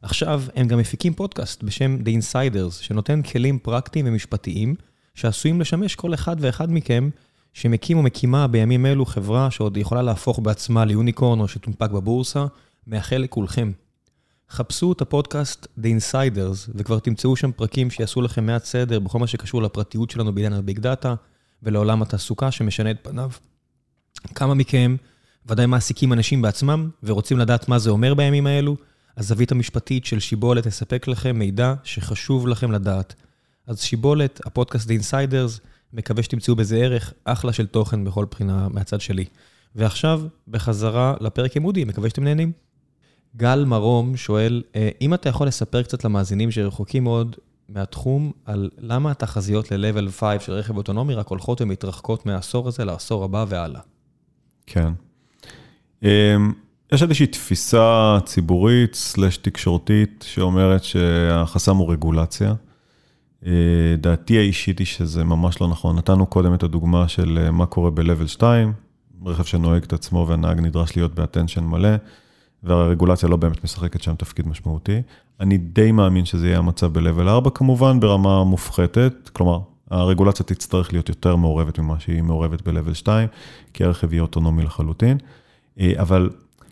עכשיו הם גם מפיקים פודקאסט בשם The Insiders, שנותן כלים פרקטיים ומשפטיים שעשויים לשמש כל אחד ואחד מכם, שמקים ומקימה בימים אלו חברה שעוד יכולה להפוך בעצמה ליוניקורן או שתונפק בבורסה, מאחל לכולכם. חפשו את הפודקאסט The Insiders, וכבר תמצאו שם פרקים שיעשו לכם מעט סדר בכל מה שקשור לפרטיות שלנו בעידן הביג דאטה, ולעולם התעסוקה שמשנה את פניו. כמה מכם ודאי מעסיקים אנשים בעצמם, ורוצים לדעת מה זה אומר בימים האלו, הזווית המשפטית של שיבולת תספק לכם מידע שחשוב לכם לדעת. אז שיבולת, הפודקאסט The Insiders, מקווה שתמצאו בזה ערך, אחלה של תוכן בכל בחינה מהצד שלי. ועכשיו, בחזרה לפרק עמודי, מקווה שאתם נהנים. גל מרום שואל, אם אתה יכול לספר קצת למאזינים שרחוקים מאוד מהתחום, על למה התחזיות ל-Level חמש של רכב אוטונומי רק הולכות ומתרחקות מהעשור הזה לעשור הבא והלאה? כן. יש איזושהי תפיסה ציבורית, סלש תקשורתית, שאומרת שהחסם הוא רגולציה. דעתי האישית היא שזה ממש לא נכון. נתנו קודם את הדוגמה של מה קורה ב-Level שתיים, רכב שנוהג את עצמו והנהג נדרש להיות ב-attention מלא, והרגולציה לא באמת משחקת שם תפקיד משמעותי. אני די מאמין שזה יהיה המצב ב-Level ארבע, כמובן ברמה מופחתת, כלומר, הרגולציה תצטרך להיות יותר מעורבת ממה שהיא מעורבת ב-Level שתיים, כי הרכב יהיה אוטונומי לחלוטין, אבל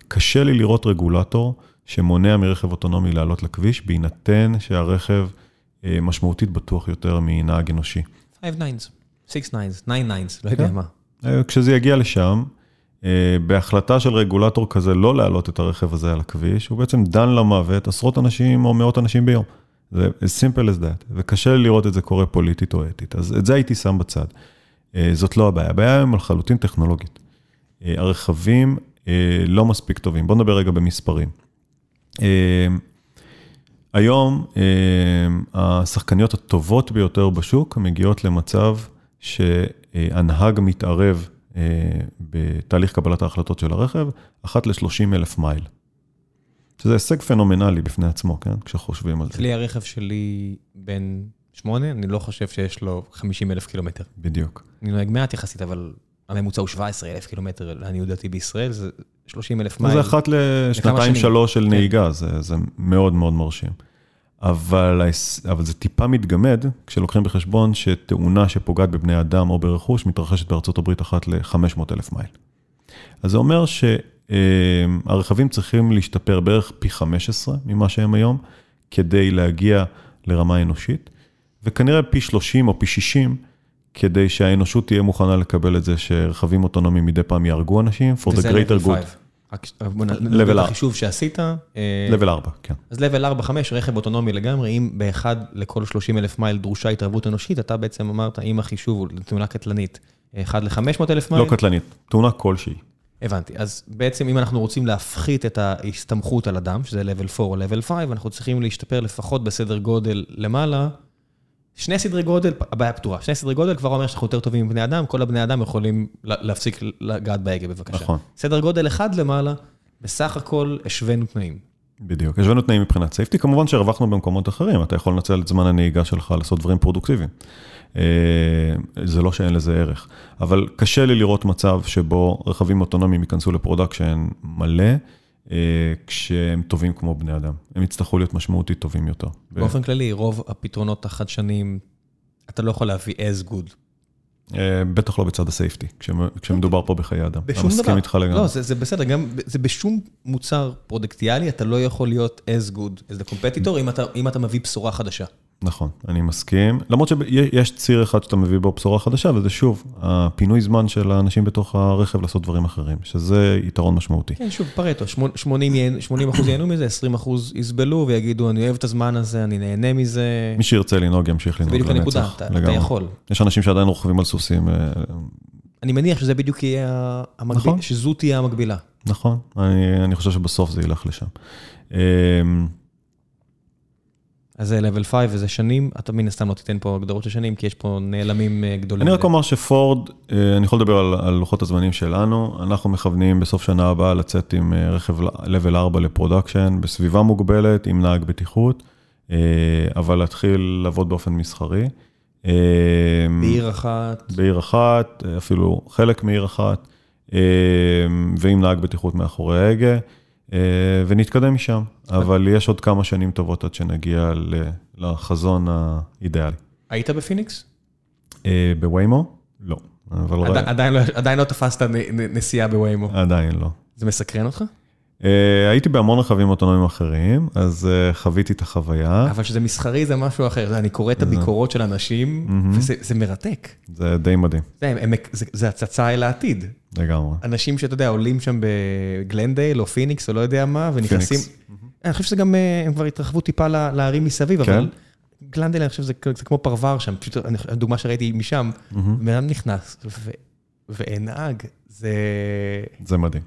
קשה לי לראות רגולטור שמונע מרכב אוטונומי לעלות לכביש, בהינתן שהרכב משמעותית בטוח יותר מנהג אנושי. five nines, six nines, nine nines, לא יודע מה. כשזה יגיע לשם, בהחלטה של רגולטור כזה לא להעלות את הרכב הזה על הכביש, הוא בעצם דן למוות עשרות אנשים או מאות אנשים ביום. זה as simple as that. וקשה לראות את זה קורה פוליטית או אתית. אז את זה הייתי שם בצד. זאת לא הבעיה. הבעיה היא לחלוטין טכנולוגית. הרכבים לא מספיק טובים. בוא נדבר רגע במספרים. היום השחקניות הטובות ביותר בשוק מגיעות למצב שהנהג מתערב בתהליך קבלת ההחלטות של הרכב, אחת ל-שלושים אלף מייל. שזה הישג פנומנלי בפני עצמו, כן? כשחושבים על זה. אצלי הרכב שלי בין שמונה, אני לא חושב שיש לו חמישים אלף קילומטר. בדיוק. אני נוהג מעט יחסית, אבל הממוצע הוא שבע עשרה אלף קילומטר, אני יודעתי בישראל, זה שלושים אלף מייל. זה אחת לשנתיים שלוש של נהיגה, זה מאוד מאוד מרשים. אבל זה טיפה מתגמד, כשלוקחים בחשבון שתאונה שפוגעת בבני אדם או ברכוש, מתרחשת בארצות הברית אחת ל-חמש מאות אלף מייל. אז זה אומר שהרכבים צריכים להשתפר בערך פי חמש עשרה ממה שהם היום, כדי להגיע לרמה אנושית, וכנראה פי שלושים או פי שישים, כדי שהאנושות תהיה מוכנה לקבל את זה שרכבים אוטונומיים מדי פעם יארגו אנשים, for the greater good. לבל ארבע. החישוב שעשית. לבל ארבע, כן. אז לבל ארבע, חמש, רכב אוטונומי לגמרי, אם באחד לכל שלושים אלף מייל דרושה התערבות אנושית, אתה בעצם אמרת, אם החישוב הוא תאונה קטלנית, אחד ל-חמש מאות אלף מייל. לא קטלנית, תאונה כלשהי. הבנתי, אז בעצם אם אנחנו רוצים להפחית את ההסתמכות על אדם, שזה לבל ארבע או לבל חמש, אנחנו צריכים להשתפר לפחות בסדר גודל למעלה, שני סדרי גודל, הבעיה פתורה, שני סדרי גודל כבר אומר שאנחנו יותר טובים מבני אדם, כל הבני אדם יכולים להפסיק לגעת בהגה בבקשה. נכון. סדר גודל אחד למעלה, בסך הכל השווינו תנאים. בדיוק, השווינו תנאים מבחינת סייפטי, כמובן שהרווחנו במקומות אחרים, אתה יכול לנצל את זמן הנהיגה שלך לעשות דברים פרודוקטיביים. זה לא שאין לזה ערך, אבל קשה לי לראות מצב שבו רכבים אוטונומיים ייכנסו לפרודקשן מלא, כשהם טובים כמו בני אדם. הם יצטרכו להיות משמעותית טובים יותר. באופן כללי, רוב הפתרונות החדשנים, אתה לא יכול להביא as good. בטח לא בצד הסייפטי, כשמדובר פה בחיי אדם. בשום דבר. לא, זה בסדר, גם זה בשום מוצר פרודקטיאלי, אתה לא יכול להיות as good as the competitor, אם אתה מביא בשורה חדשה. נכון, אני מסכים. למרות שיש ציר אחד שאתה מביא בו בשורה חדשה, וזה שוב, הפינוי זמן של האנשים בתוך הרכב לעשות דברים אחרים, שזה יתרון משמעותי. כן, שוב, פרטו, שמונים אחוז ייהנו מזה, עשרים אחוז יסבלו ויגידו, אני אוהב את הזמן הזה, אני נהנה מזה. מי שירצה לנהוג ימשיך לנהוג לנצח. זה בדיוק הנקודה, אתה יכול. יש אנשים שעדיין רוכבים על סוסים. אני מניח שזה בדיוק יהיה, שזו תהיה המקבילה. נכון, אני חושב שבסוף זה ילך לשם. אז זה level חמש, וזה שנים, אתה מן הסתם לא תיתן פה הגדרות של שנים, כי יש פה נעלמים גדולים. אני רק אומר שפורד, אני יכול לדבר על, על לוחות הזמנים שלנו, אנחנו מכוונים בסוף שנה הבאה לצאת עם רכב level ארבע לפרודקשן, בסביבה מוגבלת, עם נהג בטיחות, אבל להתחיל לעבוד באופן מסחרי. בעיר אחת. בעיר אחת, אפילו חלק מעיר אחת, ועם נהג בטיחות מאחורי ההגה. ונתקדם משם, אבל יש עוד כמה שנים טובות עד שנגיע לחזון האידיאלי. היית בפיניקס? בוויימו? לא. עדיין לא תפסת נסיעה בוויימו. עדיין לא. זה מסקרן אותך? הייתי בהמון רכבים אוטונומיים אחרים, אז חוויתי את החוויה. אבל שזה מסחרי זה משהו אחר, אני קורא את הביקורות של אנשים, וזה מרתק. זה די מדהים. זה הצצה אל העתיד. לגמרי. אנשים שאתה יודע, עולים שם בגלנדייל או פיניקס או לא יודע מה, ונכנסים, אני חושב שזה גם, הם כבר התרחבו טיפה להרים מסביב, אבל גלנדייל אני חושב שזה כמו פרוור שם, פשוט הדוגמה שראיתי משם, מהם נכנס, ואין נהג, זה... זה מדהים.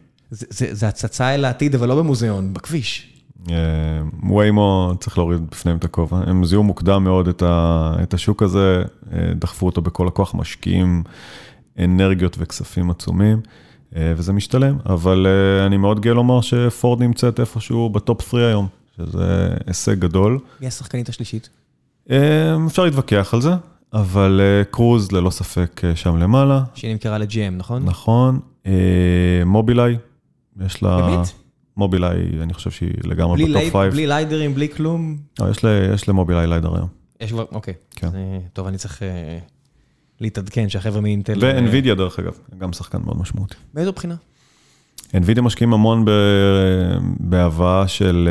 זה הצצה אל העתיד, אבל לא במוזיאון, בכביש. וויימו צריך להוריד בפניהם את הכובע, הם זיהו מוקדם מאוד את השוק הזה, דחפו אותו בכל הכוח, משקיעים אנרגיות וכספים עצומים, וזה משתלם, אבל אני מאוד גאה לומר שפורד נמצאת איפשהו בטופ שלוש היום, שזה הישג גדול. מי השחקנית השלישית? אפשר להתווכח על זה, אבל קרוז ללא ספק שם למעלה. שהיא נמכרה לג'י אם, נכון? נכון. מובילאיי, יש לה... באמת? מובילאיי, אני חושב שהיא לגמרי בטופ חמש. בלי ליידרים, בלי כלום? יש למובילאיי ליידר היום. יש כבר, אוקיי. טוב, אני צריך... להתעדכן שהחבר'ה מאינטל... ואנווידיה דרך אגב, גם שחקן מאוד משמעותי. באיזו בחינה? אנווידיה משקיעים המון בהבאה של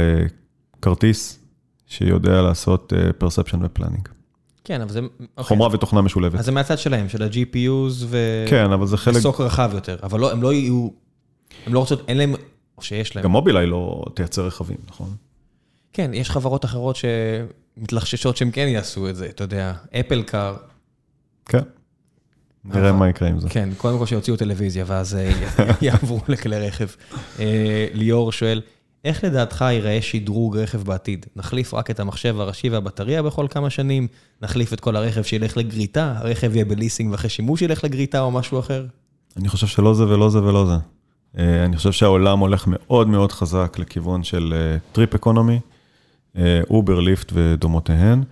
כרטיס, שיודע לעשות perception ו-planning. כן, אבל זה... חומרה ותוכנה משולבת. אז זה מהצד שלהם, של ה-ג'י פי יוז ו... כן, אבל זה חלק... וסוק רחב יותר, אבל הם לא יהיו... הם לא רוצות, אין להם... או שיש להם. גם מובילאיי לא תייצר רכבים, נכון? כן, יש חברות אחרות שמתלחששות שהם כן יעשו את זה, אתה יודע, אפל קאר... כן, נראה מה יקרה עם זה. כן, קודם כל שיוציאו טלוויזיה, ואז יעברו לכלי רכב. ליאור שואל, איך לדעתך ייראה שדרוג רכב בעתיד? נחליף רק את המחשב הראשי והבטריה בכל כמה שנים? נחליף את כל הרכב שילך לגריטה? הרכב יהיה בליסינג ואחרי שימוש ילך לגריטה או משהו אחר? אני חושב שלא זה ולא זה ולא זה. אני חושב שהעולם הולך מאוד מאוד חזק לכיוון של טריפ אקונומי, אובר, ליפט ודומותיהן.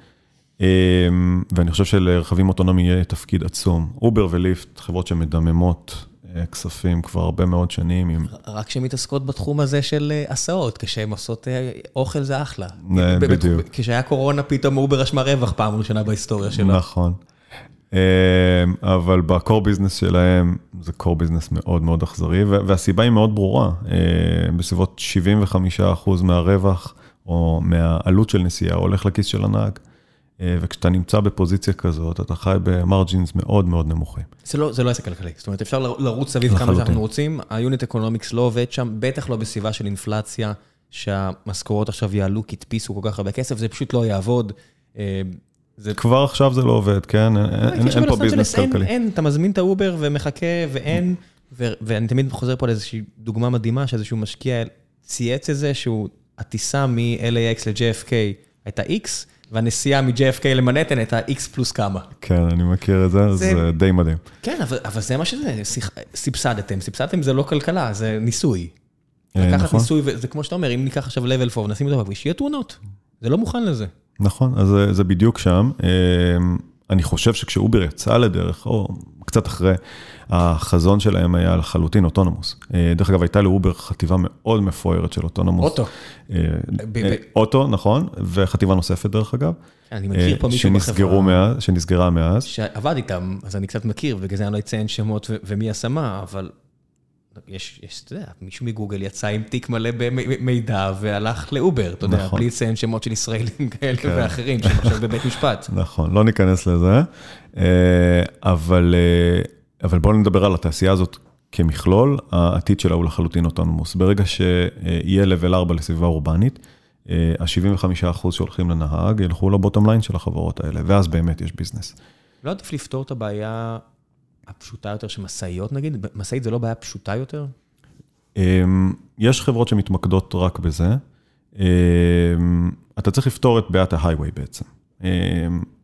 ואני חושב שלרכבים אוטונומיים יהיה תפקיד עצום. אובר וליפט, חברות שמדממות כספים כבר הרבה מאוד שנים. רק שמתעסקות בתחום הזה של עשאות, כשהן עושות אוכל זה אחלה. בדיוק. כשהיה קורונה פתאום אובר רשמה רווח פעם ראשונה בהיסטוריה שלה. נכון. אבל בקור ביזנס שלהם, זה קור ביזנס מאוד מאוד אכזרי, והסיבה היא מאוד ברורה. בסביבות שבעים וחמישה אחוז מהרווח, או מהעלות של נסיעה, הולך לכיס של הנהג. וכשאתה נמצא בפוזיציה כזאת, אתה חי במרג'ינס מאוד מאוד נמוכים. זה לא, זה לא עסק כלכלי. זאת אומרת, אפשר לרוץ סביב כמה שאנחנו רוצים. היוניט אקונומיקס לא עובד שם, בטח לא בסביבה של אינפלציה, שהמשכורות עכשיו יעלו, כי תפיסו כל כך הרבה כסף, זה פשוט לא יעבוד. כבר עכשיו זה לא עובד, כן? אין פה ביזנס כלכלי. אין, אתה מזמין את האובר ומחכה, ואין, ואני תמיד חוזר פה לאיזושהי דוגמה מדהימה, שאיזשהו משקיע צייץ הזה, שהוא הטיסה מ-אל איי אקס ל-ג'י אף קיי, הייתה X, והנסיעה מ-ג'י אף קיי למנהטן הייתה X פלוס כמה. כן, אני מכיר את זה, זה די מדהים. כן, אבל זה מה שזה, סיפסדתם. סיפסדתם זה לא כלכלה, זה ניסוי. לקחת ניסוי, וזה כמו שאתה אומר, אם ניקח עכשיו level ארבע, נשים אותו בכביש, יהיו תאונות. זה לא מוכן לזה. נכון, אז זה בדיוק שם. אני חושב שכשאובר יצא לדרך, או קצת אחרי, החזון שלהם היה לחלוטין אוטונומוס. דרך אגב, הייתה לאובר חטיבה מאוד מפוארת של אוטונומוס. אוטו. אוטו, נכון, וחטיבה נוספת דרך אגב. אני מכיר פה מישהו בחברה. שנסגרה מאז. שעבד איתם, אז אני קצת מכיר, בגלל זה אני לא אציין שמות ומי השמה, אבל... יש, יש, אתה יודע, מישהו מגוגל יצא עם תיק מלא במידע והלך לאובר, אתה יודע, בלי לציין שמות של ישראלים כאלה ואחרים, שעכשיו בבית משפט. נכון, לא ניכנס לזה, אבל, אבל בואו נדבר על התעשייה הזאת כמכלול, העתיד שלה הוא לחלוטין אוטונומוס. ברגע שיהיה לבל ארבע לסביבה אורבנית, ה-שבעים וחמישה אחוז שהולכים לנהג ילכו לבוטום ליין של החברות האלה, ואז באמת יש ביזנס. לא עדיף לפתור את הבעיה... הפשוטה יותר שמסעיות נגיד? מסעית זה לא בעיה פשוטה יותר? יש חברות שמתמקדות רק בזה. אתה צריך לפתור את בעיית ההייווי בעצם.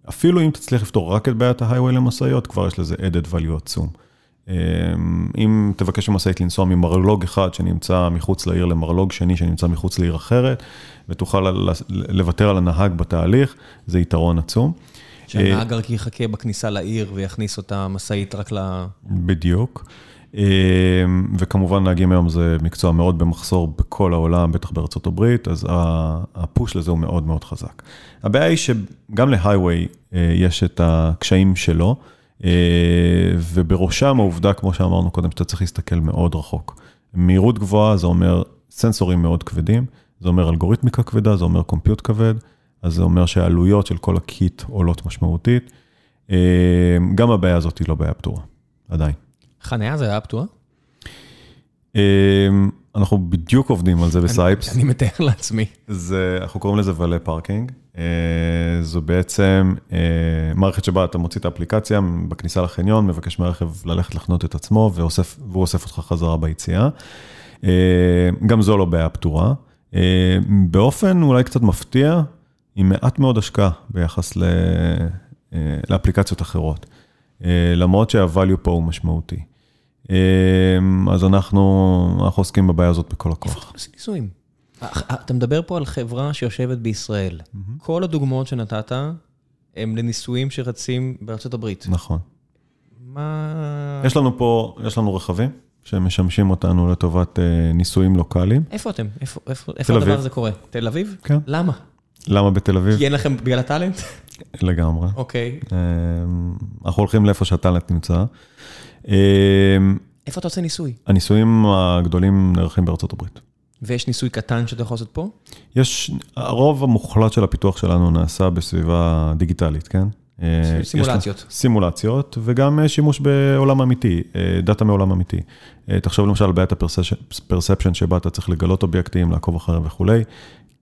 אפילו אם תצליח לפתור רק את בעיית ההייווי למסעיות, כבר יש לזה added value עצום. אם תבקש למסעית לנסוע ממרלוג אחד שנמצא מחוץ לעיר למרלוג שני שנמצא מחוץ לעיר אחרת, ותוכל לוותר על הנהג בתהליך, זה יתרון עצום. שהנהג רק יחכה בכניסה לעיר ויכניס אותה מסעית רק ל... בדיוק. וכמובן נהגים היום זה מקצוע מאוד במחסור בכל העולם, בטח בארצות הברית, אז הפוש לזה הוא מאוד מאוד חזק. הבעיה היא שגם להייווי יש את הקשיים שלו, ובראשם העובדה, כמו שאמרנו קודם, שאתה צריך להסתכל מאוד רחוק. מהירות גבוהה זה אומר סנסורים מאוד כבדים, זה אומר אלגוריתמיקה כבדה, זה אומר קומפיוט כבד, אז זה אומר שהעלויות של כל הקיט עולות משמעותית. גם הבעיה הזאת היא לא בעיה פתורה, עדיין. חניה זה בעיה פתורה? אנחנו בדיוק עובדים על זה בסייפס. אני מתאר לעצמי. אנחנו קוראים לזה ואלי פארקינג. זו בעצם מערכת שבה אתה מוציא את האפליקציה, בכניסה לחניון, מבקש מהרכב ללכת לחנות את עצמו, והוא אוסף אותך חזרה ביציאה. גם זו לא בעיה פתורה. באופן אולי קצת מפתיע, היא מעט מאוד השקעה ביחס ל... לאפליקציות אחרות, למרות שהvalue פה הוא משמעותי. אז אנחנו, אנחנו עוסקים בבעיה הזאת בכל הכוח. ניסויים. אתה מדבר פה על חברה שיושבת בישראל. כל הדוגמאות שנתת הם לניסויים שרצים בארצות הברית. נכון. מה... יש לנו פה, יש לנו רכבים שמשמשים אותנו לטובת ניסויים לוקליים. איפה אתם? איפה, איפה, איפה הדבר הזה קורה? תל אביב? כן. למה? למה בתל אביב? כי אין לכם בגלל הטלנט? לגמרי. אוקיי. אנחנו הולכים לאיפה שהטלנט נמצא. איפה אתה עושה ניסוי? הניסויים הגדולים נערכים בארצות הברית. ויש ניסוי קטן שאתה יכול לעשות פה? יש, הרוב המוחלט של הפיתוח שלנו נעשה בסביבה דיגיטלית, כן? סימולציות. סימולציות, וגם שימוש בעולם אמיתי, דאטה מעולם אמיתי. תחשוב למשל על בעיית הפרספשן שבה אתה צריך לגלות אובייקטים, לעקוב אחריהם וכולי.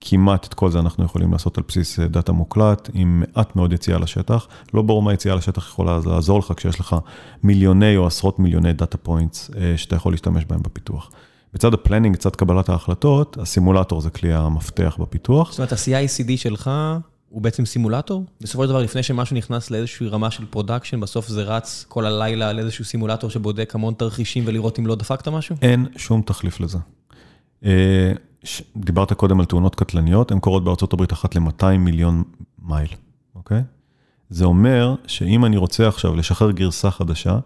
כמעט את כל זה אנחנו יכולים לעשות על בסיס דאטה מוקלט, עם מעט מאוד יציאה לשטח. לא ברור מה יציאה לשטח יכולה לעזור לך, כשיש לך מיליוני או עשרות מיליוני דאטה פוינטס, שאתה יכול להשתמש בהם בפיתוח. בצד הפלנינג, בצד קבלת ההחלטות, הסימולטור זה כלי המפתח בפיתוח. זאת אומרת, ה-סי איי סי די שלך הוא בעצם סימולטור? בסופו של דבר, לפני שמשהו נכנס לאיזושהי רמה של פרודקשן, בסוף זה רץ כל הלילה על איזשהו סימולטור שבודק המון תרחישים ולראות אם לא דפקת משהו? אין שום תחליף לזה. דיברת קודם על תאונות קטלניות, הן קורות בארצות הברית אחת ל-מאתיים מיליון מייל, אוקיי? זה אומר שאם אני רוצה עכשיו לשחרר גרסה חדשה,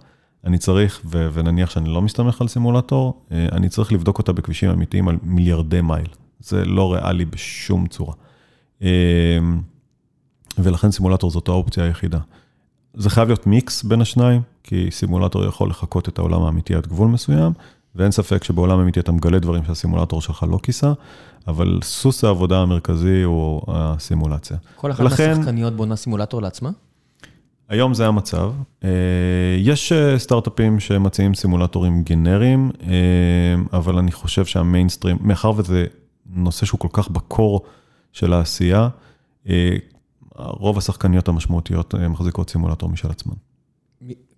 אני צריך, ו- ונניח שאני לא מסתמך על סימולטור, אני צריך לבדוק אותה בכבישים אמיתיים על מיליארדי מייל. זה לא ריאלי בשום צורה. ולכן סימולטור זאת האופציה היחידה. זה חייב להיות מיקס בין השניים, כי סימולטור יכול לחכות את העולם האמיתי עד גבול מסוים, ואין ספק שבעולם אמיתי אתה מגלה דברים שהסימולטור שלך לא כיסה, אבל סוס העבודה המרכזי הוא הסימולציה. כל אחת מהשחקניות בונה סימולטור לעצמה? היום זה המצב. יש סטארט-אפים שמציעים סימולטורים גנריים, אבל אני חושב שהמיינסטרים, מאחר וזה נושא שהוא כל כך בקור של העשייה, רוב השחקניות המשמעותיות מחזיקות סימולטור משל עצמן.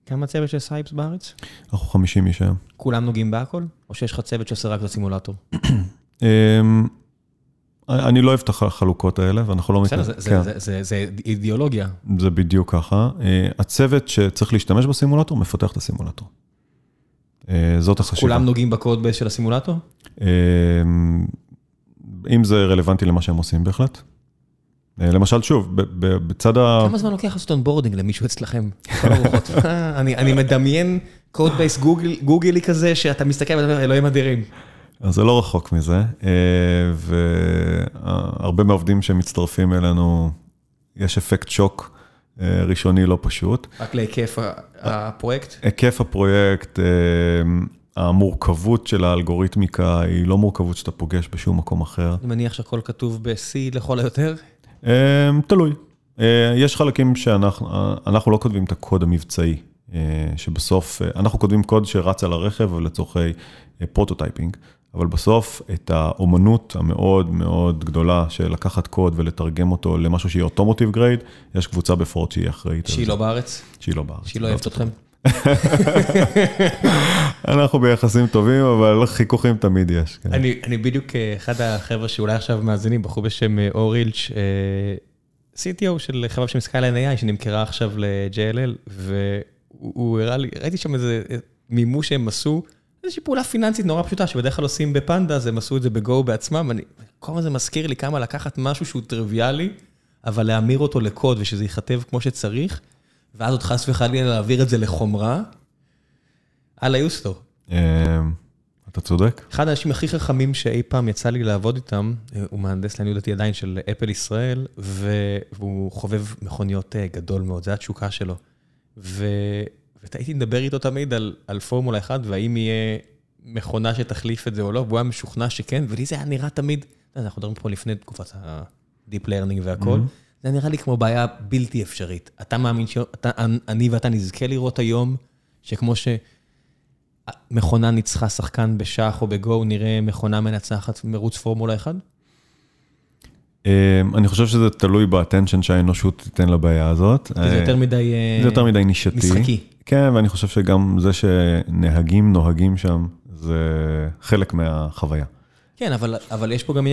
כמה צוות של סייפס בארץ? אנחנו חמישים איש היום. כולם נוגעים בהכל? או שיש לך צוות שעושה רק את הסימולטור? אני לא אוהב את החלוקות האלה, ואנחנו לא... זה אידיאולוגיה. זה בדיוק ככה. הצוות שצריך להשתמש בסימולטור, מפתח את הסימולטור. זאת החשיבה. כולם נוגעים בקוד של הסימולטור? אם זה רלוונטי למה שהם עושים בהחלט. למשל, שוב, בצד ה... כמה זמן לוקח לעשות אונבורדינג למישהו אצלכם? כל הרוחות. אני מדמיין קוד בייס גוגלי כזה, שאתה מסתכל ואתה אומר, אלוהים אדירים. אז זה לא רחוק מזה, והרבה מהעובדים שמצטרפים אלינו, יש אפקט שוק ראשוני לא פשוט. רק להיקף הפרויקט? היקף הפרויקט, המורכבות של האלגוריתמיקה, היא לא מורכבות שאתה פוגש בשום מקום אחר. אני מניח שהכל כתוב ב-C לכל היותר? תלוי. יש חלקים שאנחנו לא כותבים את הקוד המבצעי, שבסוף, אנחנו כותבים קוד שרץ על הרכב לצורכי פרוטוטייפינג, אבל בסוף את האומנות המאוד מאוד גדולה של לקחת קוד ולתרגם אותו למשהו שיהיה אוטומוטיב גרייד, יש קבוצה בפורד שהיא אחראית. שהיא לא בארץ? שהיא לא בארץ. שהיא לא אוהבת אתכם? אנחנו ביחסים טובים, אבל חיכוכים תמיד יש. אני בדיוק אחד החבר'ה שאולי עכשיו מאזינים, בחור בשם אורילץ', סי טי או של חברה בשם סקייליין איי איי, שנמכרה עכשיו ל-ג'י אל אל, והוא הראה לי, ראיתי שם איזה מימוש שהם עשו, איזושהי פעולה פיננסית נורא פשוטה, שבדרך כלל עושים בפנדה, אז הם עשו את זה בגו בעצמם, כל מה זה מזכיר לי כמה לקחת משהו שהוא טריוויאלי, אבל להמיר אותו לקוד, ושזה ייכתב כמו שצריך, ואז עוד חס וחלילה להעביר את זה לחומרה, על היוסטור. אתה צודק. אחד האנשים הכי חכמים שאי פעם יצא לי לעבוד איתם, הוא מהנדס לעניות דעתי עדיין של אפל ישראל, והוא חובב מכוניות גדול מאוד, זה התשוקה שלו. והייתי נדבר איתו תמיד על פורמולה אחת, והאם יהיה מכונה שתחליף את זה או לא, והוא היה משוכנע שכן, ולי זה היה נראה תמיד, אנחנו מדברים פה לפני תקופת הדיפ לרנינג והכל, זה נראה לי כמו בעיה בלתי אפשרית. אתה מאמין שאני ואתה נזכה לראות היום, שכמו שמכונה ניצחה שחקן בשח או בגו, נראה מכונה מנצחת מרוץ פורמולה אחד? אני חושב שזה תלוי באטנשן שהאנושות תיתן לבעיה הזאת. זה יותר מדי... זה יותר מדי נישתי. משחקי. כן, ואני חושב שגם זה שנהגים, נוהגים שם, זה חלק מהחוויה. כן, אבל יש פה גם...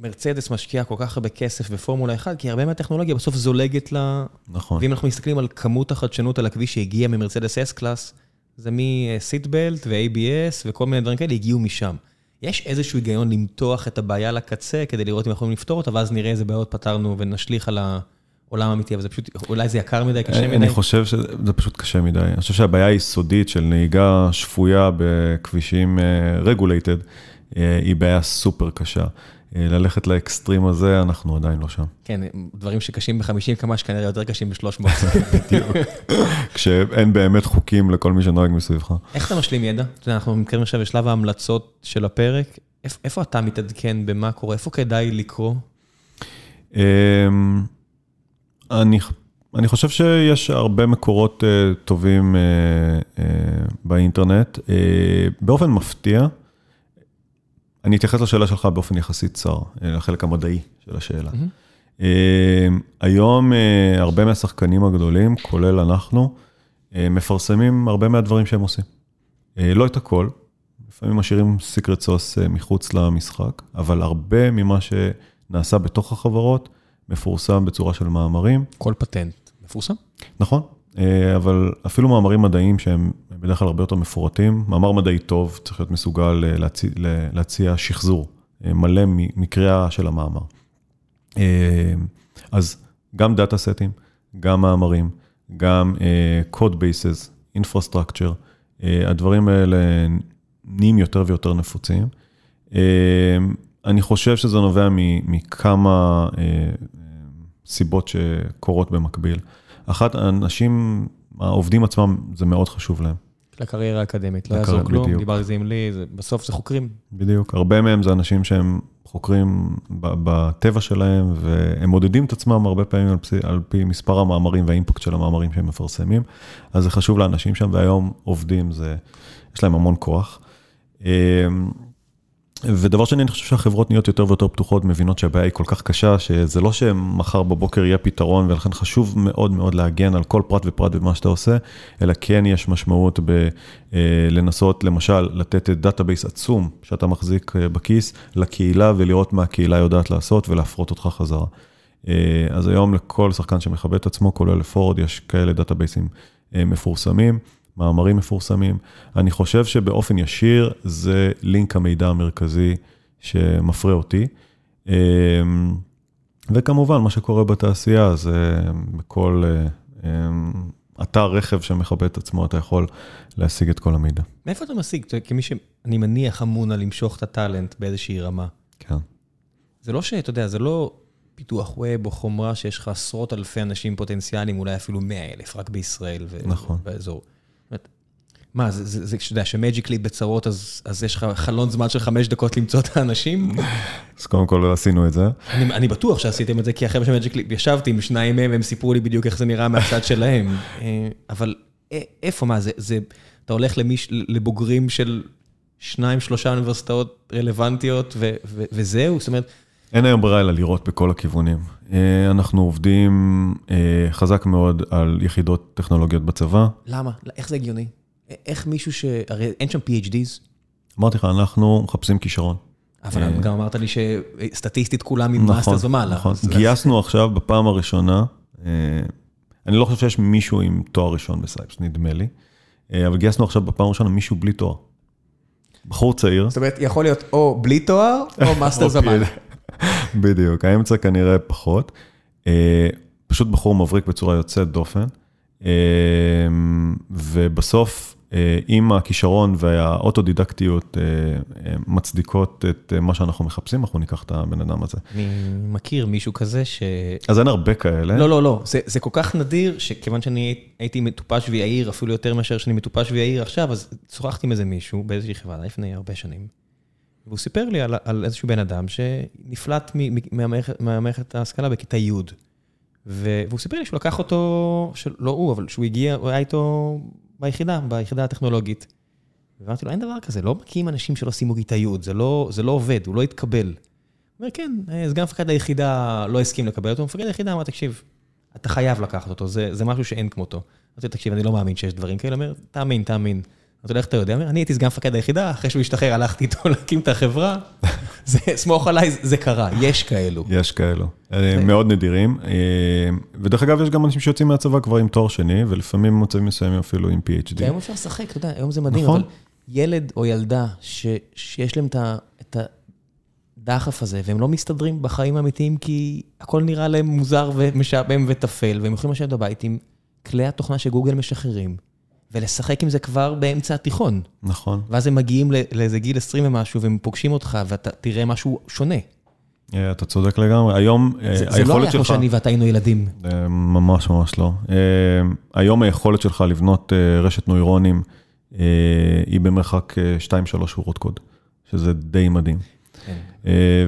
מרצדס משקיעה כל כך הרבה כסף בפורמולה אחת, כי הרבה מהטכנולוגיה בסוף זולגת לה... נכון. ואם אנחנו מסתכלים על כמות החדשנות על הכביש שהגיעה ממרצדס אס-קלאס, זה מסיטבלט ו-איי בי אס וכל מיני דברים כאלה, הגיעו משם. יש איזשהו היגיון למתוח את הבעיה לקצה, כדי לראות אם אנחנו יכולים לפתור אותה, ואז נראה איזה בעיות פתרנו ונשליך על העולם האמיתי, אבל זה פשוט, אולי זה יקר מדי, קשה מדי. אני חושב שזה פשוט קשה מדי. אני חושב שהבעיה היסודית של נהיגה שפויה בכבישים regulated, היא בעיה סופר קשה. ללכת לאקסטרים הזה, אנחנו עדיין לא שם. כן, דברים שקשים ב-חמישים כמש, כנראה יותר קשים ב-שלוש מאות. בדיוק. כשאין באמת חוקים לכל מי שנוהג מסביבך. איך אתה משלים ידע? אנחנו מכירים עכשיו בשלב ההמלצות של הפרק. איפה אתה מתעדכן במה קורה? איפה כדאי לקרוא? אני חושב שיש הרבה מקורות טובים באינטרנט. באופן מפתיע, אני אתייחס לשאלה שלך באופן יחסית צר, לחלק המדעי של השאלה. היום הרבה מהשחקנים הגדולים, כולל אנחנו, מפרסמים הרבה מהדברים שהם עושים. לא את הכל, לפעמים משאירים סיקרט סוס מחוץ למשחק, אבל הרבה ממה שנעשה בתוך החברות, מפורסם בצורה של מאמרים. כל פטנט מפורסם? נכון, אבל אפילו מאמרים מדעיים שהם בדרך כלל הרבה יותר מפורטים. מאמר מדעי טוב צריך להיות מסוגל להציע, להציע שחזור מלא מקריאה של המאמר. אז גם דאטה סטים, גם מאמרים, גם קוד בייסס, אינפרסטרקצ'ר, הדברים האלה נהיים יותר ויותר נפוצים. אני חושב שזה נובע מכמה סיבות שקורות במקביל. אחת, אנשים, העובדים עצמם, זה מאוד חשוב להם. לקריירה האקדמית, לא יעזור כלום, דיבר זה עם לי, בסוף זה חוקרים. בדיוק, הרבה מהם זה אנשים שהם חוקרים בטבע שלהם, והם מודדים את עצמם הרבה פעמים על פי מספר המאמרים והאימפקט של המאמרים שהם מפרסמים, אז זה חשוב לאנשים שם, והיום עובדים, יש להם המון כוח. ודבר שני, אני חושב שהחברות נהיות יותר ויותר פתוחות, מבינות שהבעיה היא כל כך קשה, שזה לא שמחר בבוקר יהיה פתרון, ולכן חשוב מאוד מאוד להגן על כל פרט ופרט במה שאתה עושה, אלא כן יש משמעות בלנסות, למשל, לתת דאטאבייס עצום שאתה מחזיק בכיס לקהילה, ולראות מה הקהילה יודעת לעשות, ולהפרות אותך חזרה. אז היום לכל שחקן שמכבד את עצמו, כולל לפורד, יש כאלה דאטאבייסים מפורסמים, מאמרים מפורסמים. אני חושב שבאופן ישיר זה לינק המידע המרכזי שמפרה אותי. וכמובן, מה שקורה בתעשייה, זה בכל אתר רכב שמחבא את עצמו, אתה יכול להשיג את כל המידע. מאיפה אתה משיג? כמי שאני מניח אמון על למשוך את הטלנט באיזושהי רמה. כן. זה לא שאתה יודע, זה לא פיתוח ווב או חומרה שיש לך עשרות אלפי אנשים פוטנציאליים, אולי אפילו מאה אלף, רק בישראל ובאזור. מה, זה כשאתה יודע, שמג'יקלי בצרות, אז יש לך חלון זמן של חמש דקות למצוא את האנשים? אז קודם כל עשינו את זה. אני בטוח שעשיתם את זה, כי אחרי שמג'יקלי ישבתי עם שניים מהם, הם סיפרו לי בדיוק איך זה נראה מהצד שלהם. אבל איפה, מה, אתה הולך לבוגרים של שניים, שלושה אוניברסיטאות רלוונטיות, וזהו, זאת אומרת... אין היום ברירה אלא לראות בכל הכיוונים. אנחנו עובדים חזק מאוד על יחידות טכנולוגיות בצבא. למה? איך זה הגיוני? איך מישהו ש... הרי אין שם פי אייץ' דיז? אמרתי לך, אנחנו מחפשים כישרון. אבל גם אמרת לי שסטטיסטית כולם עם מאסטרס ומעלה. נכון, גייסנו עכשיו בפעם הראשונה, אני לא חושב שיש מישהו עם תואר ראשון בסייפס, נדמה לי, אבל גייסנו עכשיו בפעם הראשונה מישהו בלי תואר. בחור צעיר. זאת אומרת, יכול להיות או בלי תואר, או מאסטרס ומעלה. בדיוק, האמצע כנראה פחות. פשוט בחור מבריק בצורה יוצאת דופן, ובסוף... אם הכישרון והאוטודידקטיות מצדיקות את מה שאנחנו מחפשים, אנחנו ניקח את הבן אדם הזה. אני מכיר מישהו כזה ש... אז אין הרבה כאלה. לא, לא, לא. זה, זה כל כך נדיר, שכיוון שאני הייתי מטופש ויעיר, אפילו יותר מאשר שאני מטופש ויעיר עכשיו, אז צורחתי עם איזה מישהו, באיזושהי חברה, לפני הרבה שנים, והוא סיפר לי על, על איזשהו בן אדם שנפלט מהמערכת ההשכלה בכיתה י'. והוא סיפר לי שהוא לקח אותו, לא הוא, אבל שהוא הגיע, הוא היה איתו... ביחידה, ביחידה הטכנולוגית. ואמרתי לו, אין דבר כזה, לא מקים אנשים שלא שימו גיטאיות, זה לא, זה לא עובד, הוא לא התקבל. הוא אומר, כן, סגן מפקד היחידה לא הסכים לקבל אותו, מפקד היחידה אמר, תקשיב, אתה חייב לקחת אותו, זה, זה משהו שאין כמותו. אמרתי לו, תקשיב, אני לא מאמין שיש דברים כאלה, אומר, תאמין, תאמין. אמרתי לו, איך אתה יודע? אני הייתי סגן מפקד היחידה, אחרי שהוא השתחרר, הלכתי איתו להקים את החברה. זה, סמוך עליי, זה קרה, יש כאלו. יש כאלו, מאוד נדירים, ודרך אגב יש גם אנשים שיוצאים מהצבא כבר עם תואר שני, ולפעמים מוצאים מסוימים אפילו עם פי אייץ' די. היום אפשר לשחק, אתה יודע, היום זה מדהים, אבל ילד או ילדה שיש להם את הדחף הזה, והם לא מסתדרים בחיים האמיתיים, כי הכל נראה להם מוזר ומשעמם וטפל, והם יכולים לשבת בבית עם כלי התוכנה שגוגל משחררים, ולשחק עם זה כבר באמצע התיכון. נכון. ואז הם מגיעים לאיזה גיל עשרים ומשהו, והם פוגשים אותך, ואתה תראה משהו שונה. אתה צודק לגמרי. היום היכולת שלך... זה לא היה כמו שאני ואתה היינו ילדים. ממש ממש לא. היום היכולת שלך לבנות רשת נוירונים, היא במרחק שתיים שלוש שורות קוד, שזה די מדהים.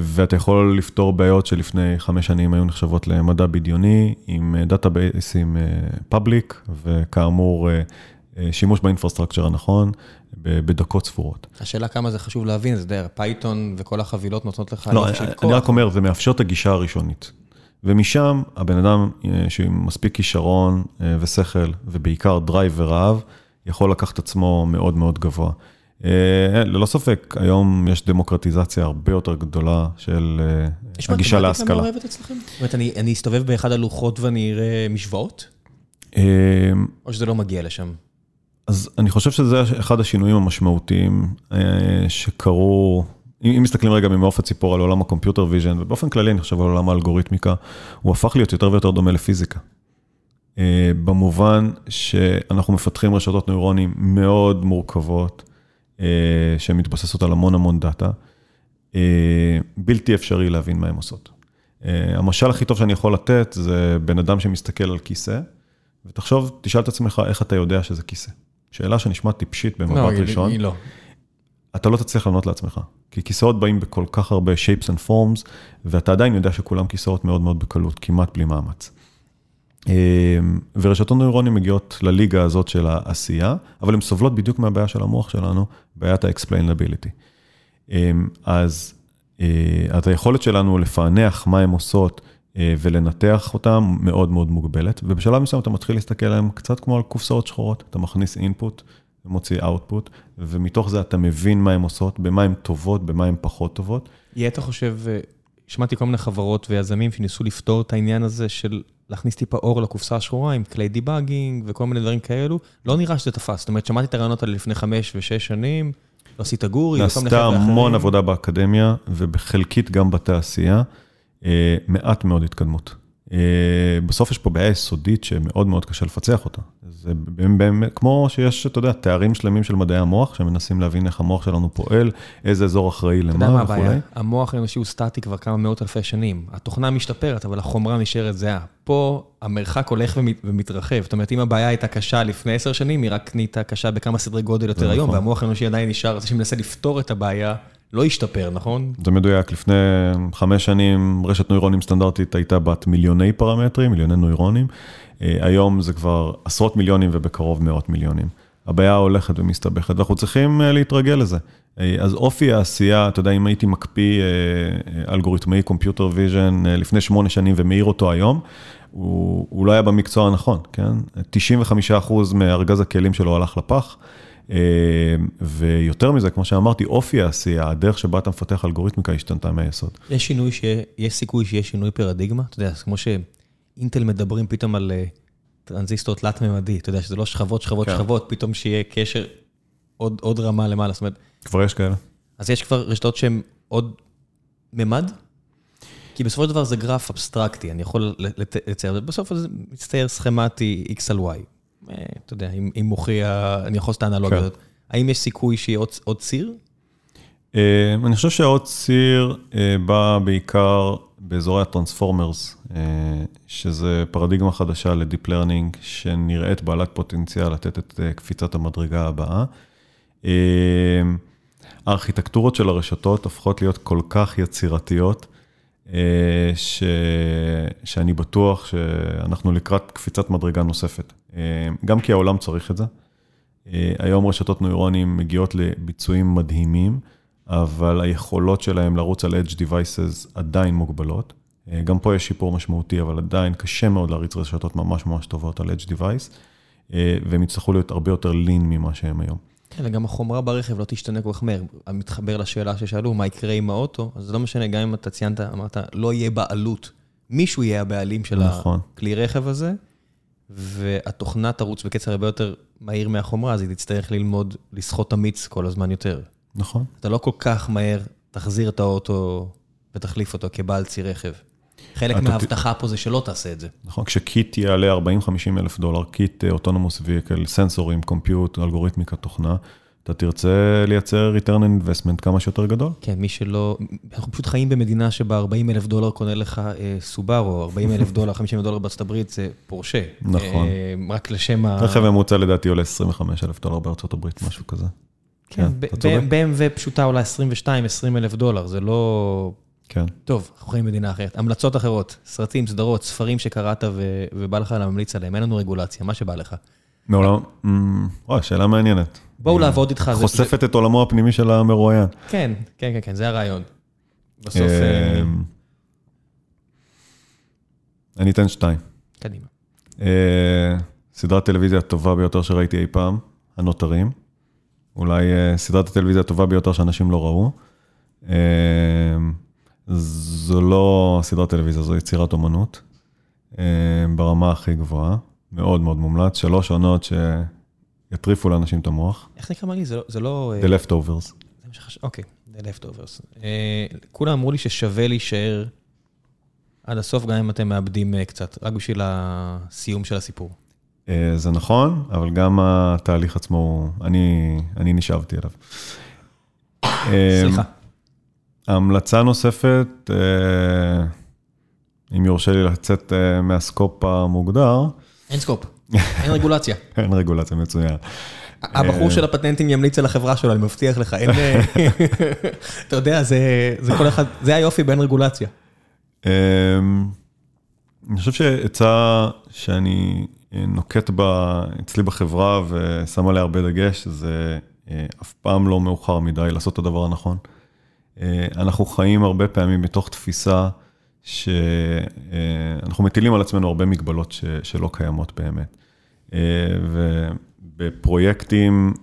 ואתה יכול לפתור בעיות שלפני חמש שנים היו נחשבות למדע בדיוני, עם דאטאבייסים פאבליק, וכאמור... שימוש באינפרסטרקצ'ר הנכון, בדקות ספורות. השאלה כמה זה חשוב להבין, זה דרך, פייתון וכל החבילות נותנות לך... לא, אני רק אומר, זה מאפשר את הגישה הראשונית. ומשם, הבן אדם שמספיק כישרון ושכל, ובעיקר דרייב ורעב, יכול לקחת עצמו מאוד מאוד גבוה. ללא ספק, היום יש דמוקרטיזציה הרבה יותר גדולה של הגישה להשכלה. יש מה מעורבת אצלכם? זאת אומרת, אני אסתובב באחד הלוחות ואני אראה משוואות? או שזה לא מגיע לשם? אז אני חושב שזה אחד השינויים המשמעותיים שקרו, אם מסתכלים רגע ממעוף הציפור על עולם הקומפיוטר ויז'ן, ובאופן כללי אני חושב על עולם האלגוריתמיקה, הוא הפך להיות יותר ויותר דומה לפיזיקה. במובן שאנחנו מפתחים רשתות נוירונים מאוד מורכבות, שמתבססות על המון המון דאטה, בלתי אפשרי להבין מה הן עושות. המשל הכי טוב שאני יכול לתת זה בן אדם שמסתכל על כיסא, ותחשוב, תשאל את עצמך איך אתה יודע שזה כיסא. שאלה שנשמעת טיפשית במבט ראשון. לא, אתה לא תצליח לענות לעצמך. כי כיסאות באים בכל כך הרבה shapes and forms, ואתה עדיין יודע שכולם כיסאות מאוד מאוד בקלות, כמעט בלי מאמץ. ורשתות נוירונים מגיעות לליגה הזאת של העשייה, אבל הן סובלות בדיוק מהבעיה של המוח שלנו, בעיית ה-explainability. אז את היכולת שלנו לפענח מה הן עושות, ולנתח אותם מאוד מאוד מוגבלת, ובשלב מסוים אתה מתחיל להסתכל עליהם קצת כמו על קופסאות שחורות, אתה מכניס אינפוט ומוציא אאוטפוט, ומתוך זה אתה מבין מה הן עושות, במה הן טובות, במה הן פחות טובות. יהיה, אתה חושב, שמעתי כל מיני חברות ויזמים שניסו לפתור את העניין הזה של להכניס טיפה אור לקופסא השחורה עם כלי דיבאגינג וכל מיני דברים כאלו, לא נראה שזה תפס, זאת אומרת, שמעתי את הרעיונות האלה לפני חמש ושש שנים, לא עשית גורי, נעשתה המון עבודה באקדמיה, ובחלקית גם בתעשייה. מעט מאוד התקדמות. בסוף יש פה בעיה יסודית שמאוד מאוד קשה לפצח אותה. זה באמת, כמו שיש, אתה יודע, תארים שלמים של מדעי המוח, שמנסים להבין איך המוח שלנו פועל, איזה אזור אחראי למה וכו'. אתה יודע מה הבעיה? המוח האנושי הוא סטטי כבר כמה מאות אלפי שנים. התוכנה משתפרת, אבל החומרה נשארת זהה. פה המרחק הולך ומתרחב. זאת אומרת, אם הבעיה הייתה קשה לפני עשר שנים, היא רק נהייתה קשה בכמה סדרי גודל יותר היום, והמוח האנושי עדיין נשאר, זה שמנסה לפתור את הבעיה. לא ישתפר, נכון? זה מדויק. לפני חמש שנים, רשת נוירונים סטנדרטית הייתה בת מיליוני פרמטרים, מיליוני נוירונים. היום זה כבר עשרות מיליונים ובקרוב מאות מיליונים. הבעיה הולכת ומסתבכת, ואנחנו צריכים להתרגל לזה. אז אופי העשייה, אתה יודע, אם הייתי מקפיא אלגוריתמי, קומפיוטר ויז'ן, לפני שמונה שנים ומאיר אותו היום, הוא לא היה במקצוע הנכון, כן? תשעים וחמישה אחוז מארגז הכלים שלו הלך לפח, ויותר מזה, כמו שאמרתי, אופי העשייה, הדרך שבה אתה מפתח אלגוריתמיקה השתנתה מהיסוד. יש שינוי ש... יש סיכוי שיש שינוי פרדיגמה? אתה יודע, כמו שאינטל מדברים פתאום על טרנזיסטור תלת-ממדי, אתה יודע, שזה לא שכבות, שכבות, שכבות, פתאום שיהיה קשר עוד, עוד רמה למעלה. זאת אומרת, כבר יש כאלה. אז יש כבר רשתות שהן עוד ממד? כי בסופו של דבר זה גרף אבסטרקטי, אני יכול לצייר, בסוף זה מצטייר סכמטי X על Y. אתה יודע, אם מוכיח, אני יכול לעשות את האנלוגיה הזאת. האם יש סיכוי שיהיה עוד ציר? אני חושב שהעוד ציר בא בעיקר באזורי הטרנספורמרס, שזה פרדיגמה חדשה לדיפ לרנינג, שנראית בעלת פוטנציאל לתת את קפיצת המדרגה הבאה. הארכיטקטורות של הרשתות הופכות להיות כל כך יצירתיות, ש... שאני בטוח שאנחנו לקראת קפיצת מדרגה נוספת. גם כי העולם צריך את זה. היום רשתות נוירונים מגיעות לביצועים מדהימים, אבל היכולות שלהם לרוץ על edge devices עדיין מוגבלות. גם פה יש שיפור משמעותי, אבל עדיין קשה מאוד להריץ רשתות ממש ממש טובות על edge device, והם יצטרכו להיות הרבה יותר lean ממה שהם היום. אלא גם החומרה ברכב לא תשתנה כל כך מהר. מתחבר לשאלה ששאלו, מה יקרה עם האוטו? אז זה לא משנה, גם אם אתה ציינת, אמרת, לא יהיה בעלות. מישהו יהיה הבעלים של הכלי רכב הזה, והתוכנה תרוץ בקצר הרבה יותר מהיר מהחומרה, אז היא תצטרך ללמוד, לשחות אמיץ כל הזמן יותר. נכון. אתה לא כל כך מהר תחזיר את האוטו ותחליף אותו כבעל צי רכב. חלק מההבטחה פה זה שלא תעשה את זה. נכון, כשקיט יעלה ארבעים חמישים אלף דולר, קיט אוטונומוס ויקל, סנסורים, קומפיוט, אלגוריתמיקה, תוכנה, אתה תרצה לייצר return investment כמה שיותר גדול? כן, מי שלא... אנחנו פשוט חיים במדינה שבה ארבעים אלף דולר קונה לך סובארו, ארבעים אלף דולר, חמישים דולר בארצות הברית זה פורשה. נכון. רק לשם ה... רכב הממוצע לדעתי עולה עשרים וחמישה אלף דולר בארצות הברית, משהו כזה. כן, ב-אם דאבליו פשוטה עולה עשרים ושתיים, עשרים אלף דולר, זה לא... כן. טוב, אנחנו חיים מדינה אחרת. המלצות אחרות, סרטים, סדרות, ספרים שקראת ו... ובא לך להמליץ עליהם. אין לנו רגולציה, מה שבא לך. מעולם, וואי, שאלה מעניינת. בואו לעבוד איתך. חושפת את עולמו הפנימי של המרואיין. כן, כן, כן, זה הרעיון. בסוף... אני אתן שתיים. קדימה. סדרת טלוויזיה הטובה ביותר שראיתי אי פעם, הנותרים. אולי סדרת הטלוויזיה הטובה ביותר שאנשים לא ראו. זו לא סדרת טלוויזיה, זו יצירת אומנות, ברמה הכי גבוהה, מאוד מאוד מומלץ, שלוש עונות שיטריפו לאנשים את המוח. איך נקרא לי? זה לא... The Leftovers. אוקיי, The Leftovers. כולם אמרו לי ששווה להישאר עד הסוף, גם אם אתם מאבדים קצת, רק בשביל הסיום של הסיפור. זה נכון, אבל גם התהליך עצמו, אני נשאבתי אליו. סליחה. ההמלצה נוספת, אם יורשה לי לצאת מהסקופ המוגדר. אין סקופ, אין רגולציה. אין רגולציה, מצוין. הבחור של הפטנטים ימליץ על החברה שלו, אני מבטיח לך, אין... אתה יודע, זה כל אחד, זה היופי בין רגולציה. אני חושב שהצעה שאני נוקט בה אצלי בחברה ושם עליה הרבה דגש, זה אף פעם לא מאוחר מדי לעשות את הדבר הנכון. אנחנו חיים הרבה פעמים מתוך תפיסה שאנחנו מטילים על עצמנו הרבה מגבלות שלא קיימות באמת. ובפרויקטים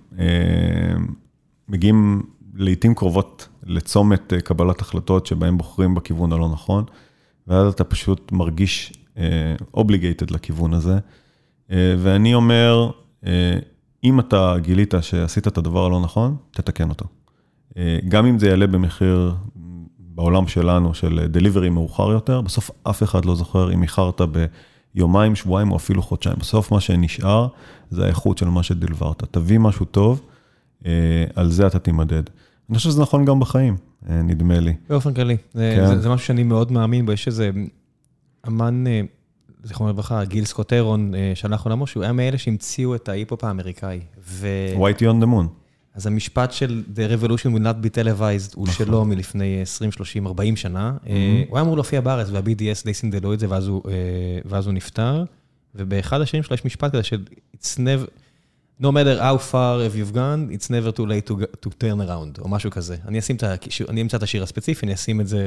מגיעים לעתים קרובות לצומת קבלת החלטות שבהם בוחרים בכיוון הלא נכון, ואז אתה פשוט מרגיש obligated לכיוון הזה. ואני אומר, אם אתה גילית שעשית את הדבר הלא נכון, תתקן אותו. גם אם זה יעלה במחיר בעולם שלנו, של דליברי מאוחר יותר, בסוף אף אחד לא זוכר אם איחרת ביומיים, שבועיים או אפילו חודשיים. בסוף מה שנשאר זה האיכות של מה שדלברת. תביא משהו טוב, על זה אתה תימדד. אני חושב שזה נכון גם בחיים, נדמה לי. באופן כללי. זה משהו שאני מאוד מאמין בו. יש איזה אמן, זיכרון לברכה, גיל סקוטרון, שהלך עולמו, שהוא היה מאלה שהמציאו את ההיפ-הופ האמריקאי. Whitey on the moon. אז המשפט של The Revolution Will Not Be Televised הוא שלו מלפני עשרים, שלושים, ארבעים שנה. הוא היה אמור להופיע בארץ, וה-בי די אס די סינדלו את זה, ואז הוא נפטר. ובאחד השירים שלו יש משפט כזה של It's never... No matter how far if you've gone, it's never too late to, to turn around, או משהו כזה. אני אשים את השיר, אני אמצא את השיר הספציפי, אני אשים את זה...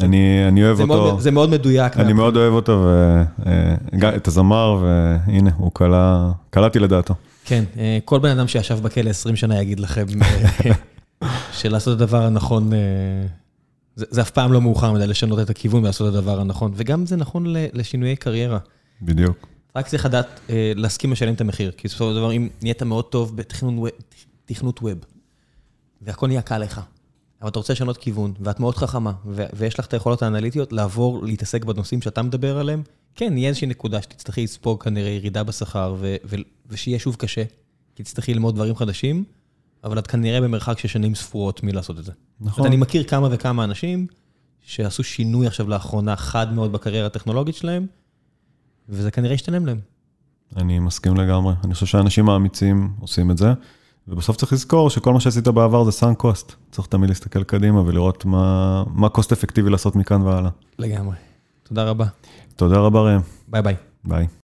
אני, אני אוהב זה אותו. מאוד, זה מאוד מדויק. אני מאוד אוהב אותו, ו, את הזמר, והנה, הוא קלה, קלעתי לדעתו. כן, כל בן אדם שישב בכלא עשרים שנה יגיד לכם, שלעשות את הדבר הנכון, זה, זה אף פעם לא מאוחר מדי, לשנות את הכיוון ולעשות את הדבר הנכון, וגם זה נכון לשינויי קריירה. בדיוק. רק צריך לדעת להסכים לשלם את המחיר, כי בסופו של דבר, אם נהיית מאוד טוב בתכנות ווב, והכל נהיה קל לך, אבל אתה רוצה לשנות כיוון, ואת מאוד חכמה, ויש לך את היכולות האנליטיות לעבור, להתעסק בנושאים שאתה מדבר עליהם, כן, יהיה איזושהי נקודה שתצטרכי לספוג כנראה ירידה בשכר, ושיהיה שוב קשה, כי תצטרכי ללמוד דברים חדשים, אבל את כנראה במרחק ששנים ספורות מלעשות את זה. נכון. אני מכיר כמה וכמה אנשים שעשו שינוי עכשיו לאחרונה חד מאוד בקריירה הטכנולוגית שלהם, וזה כנראה ישתלם להם. אני מסכים לגמרי. אני חושב שהאנשים האמיצים עושים את זה, ובסוף צריך לזכור שכל מה שעשית בעבר זה סאנק קוסט. צריך תמיד להסתכל קדימה ולראות מה, מה קוסט אפקטיבי לעשות מכאן והלאה. לגמרי. תודה רבה. תודה רבה, רם. ביי ביי. ביי.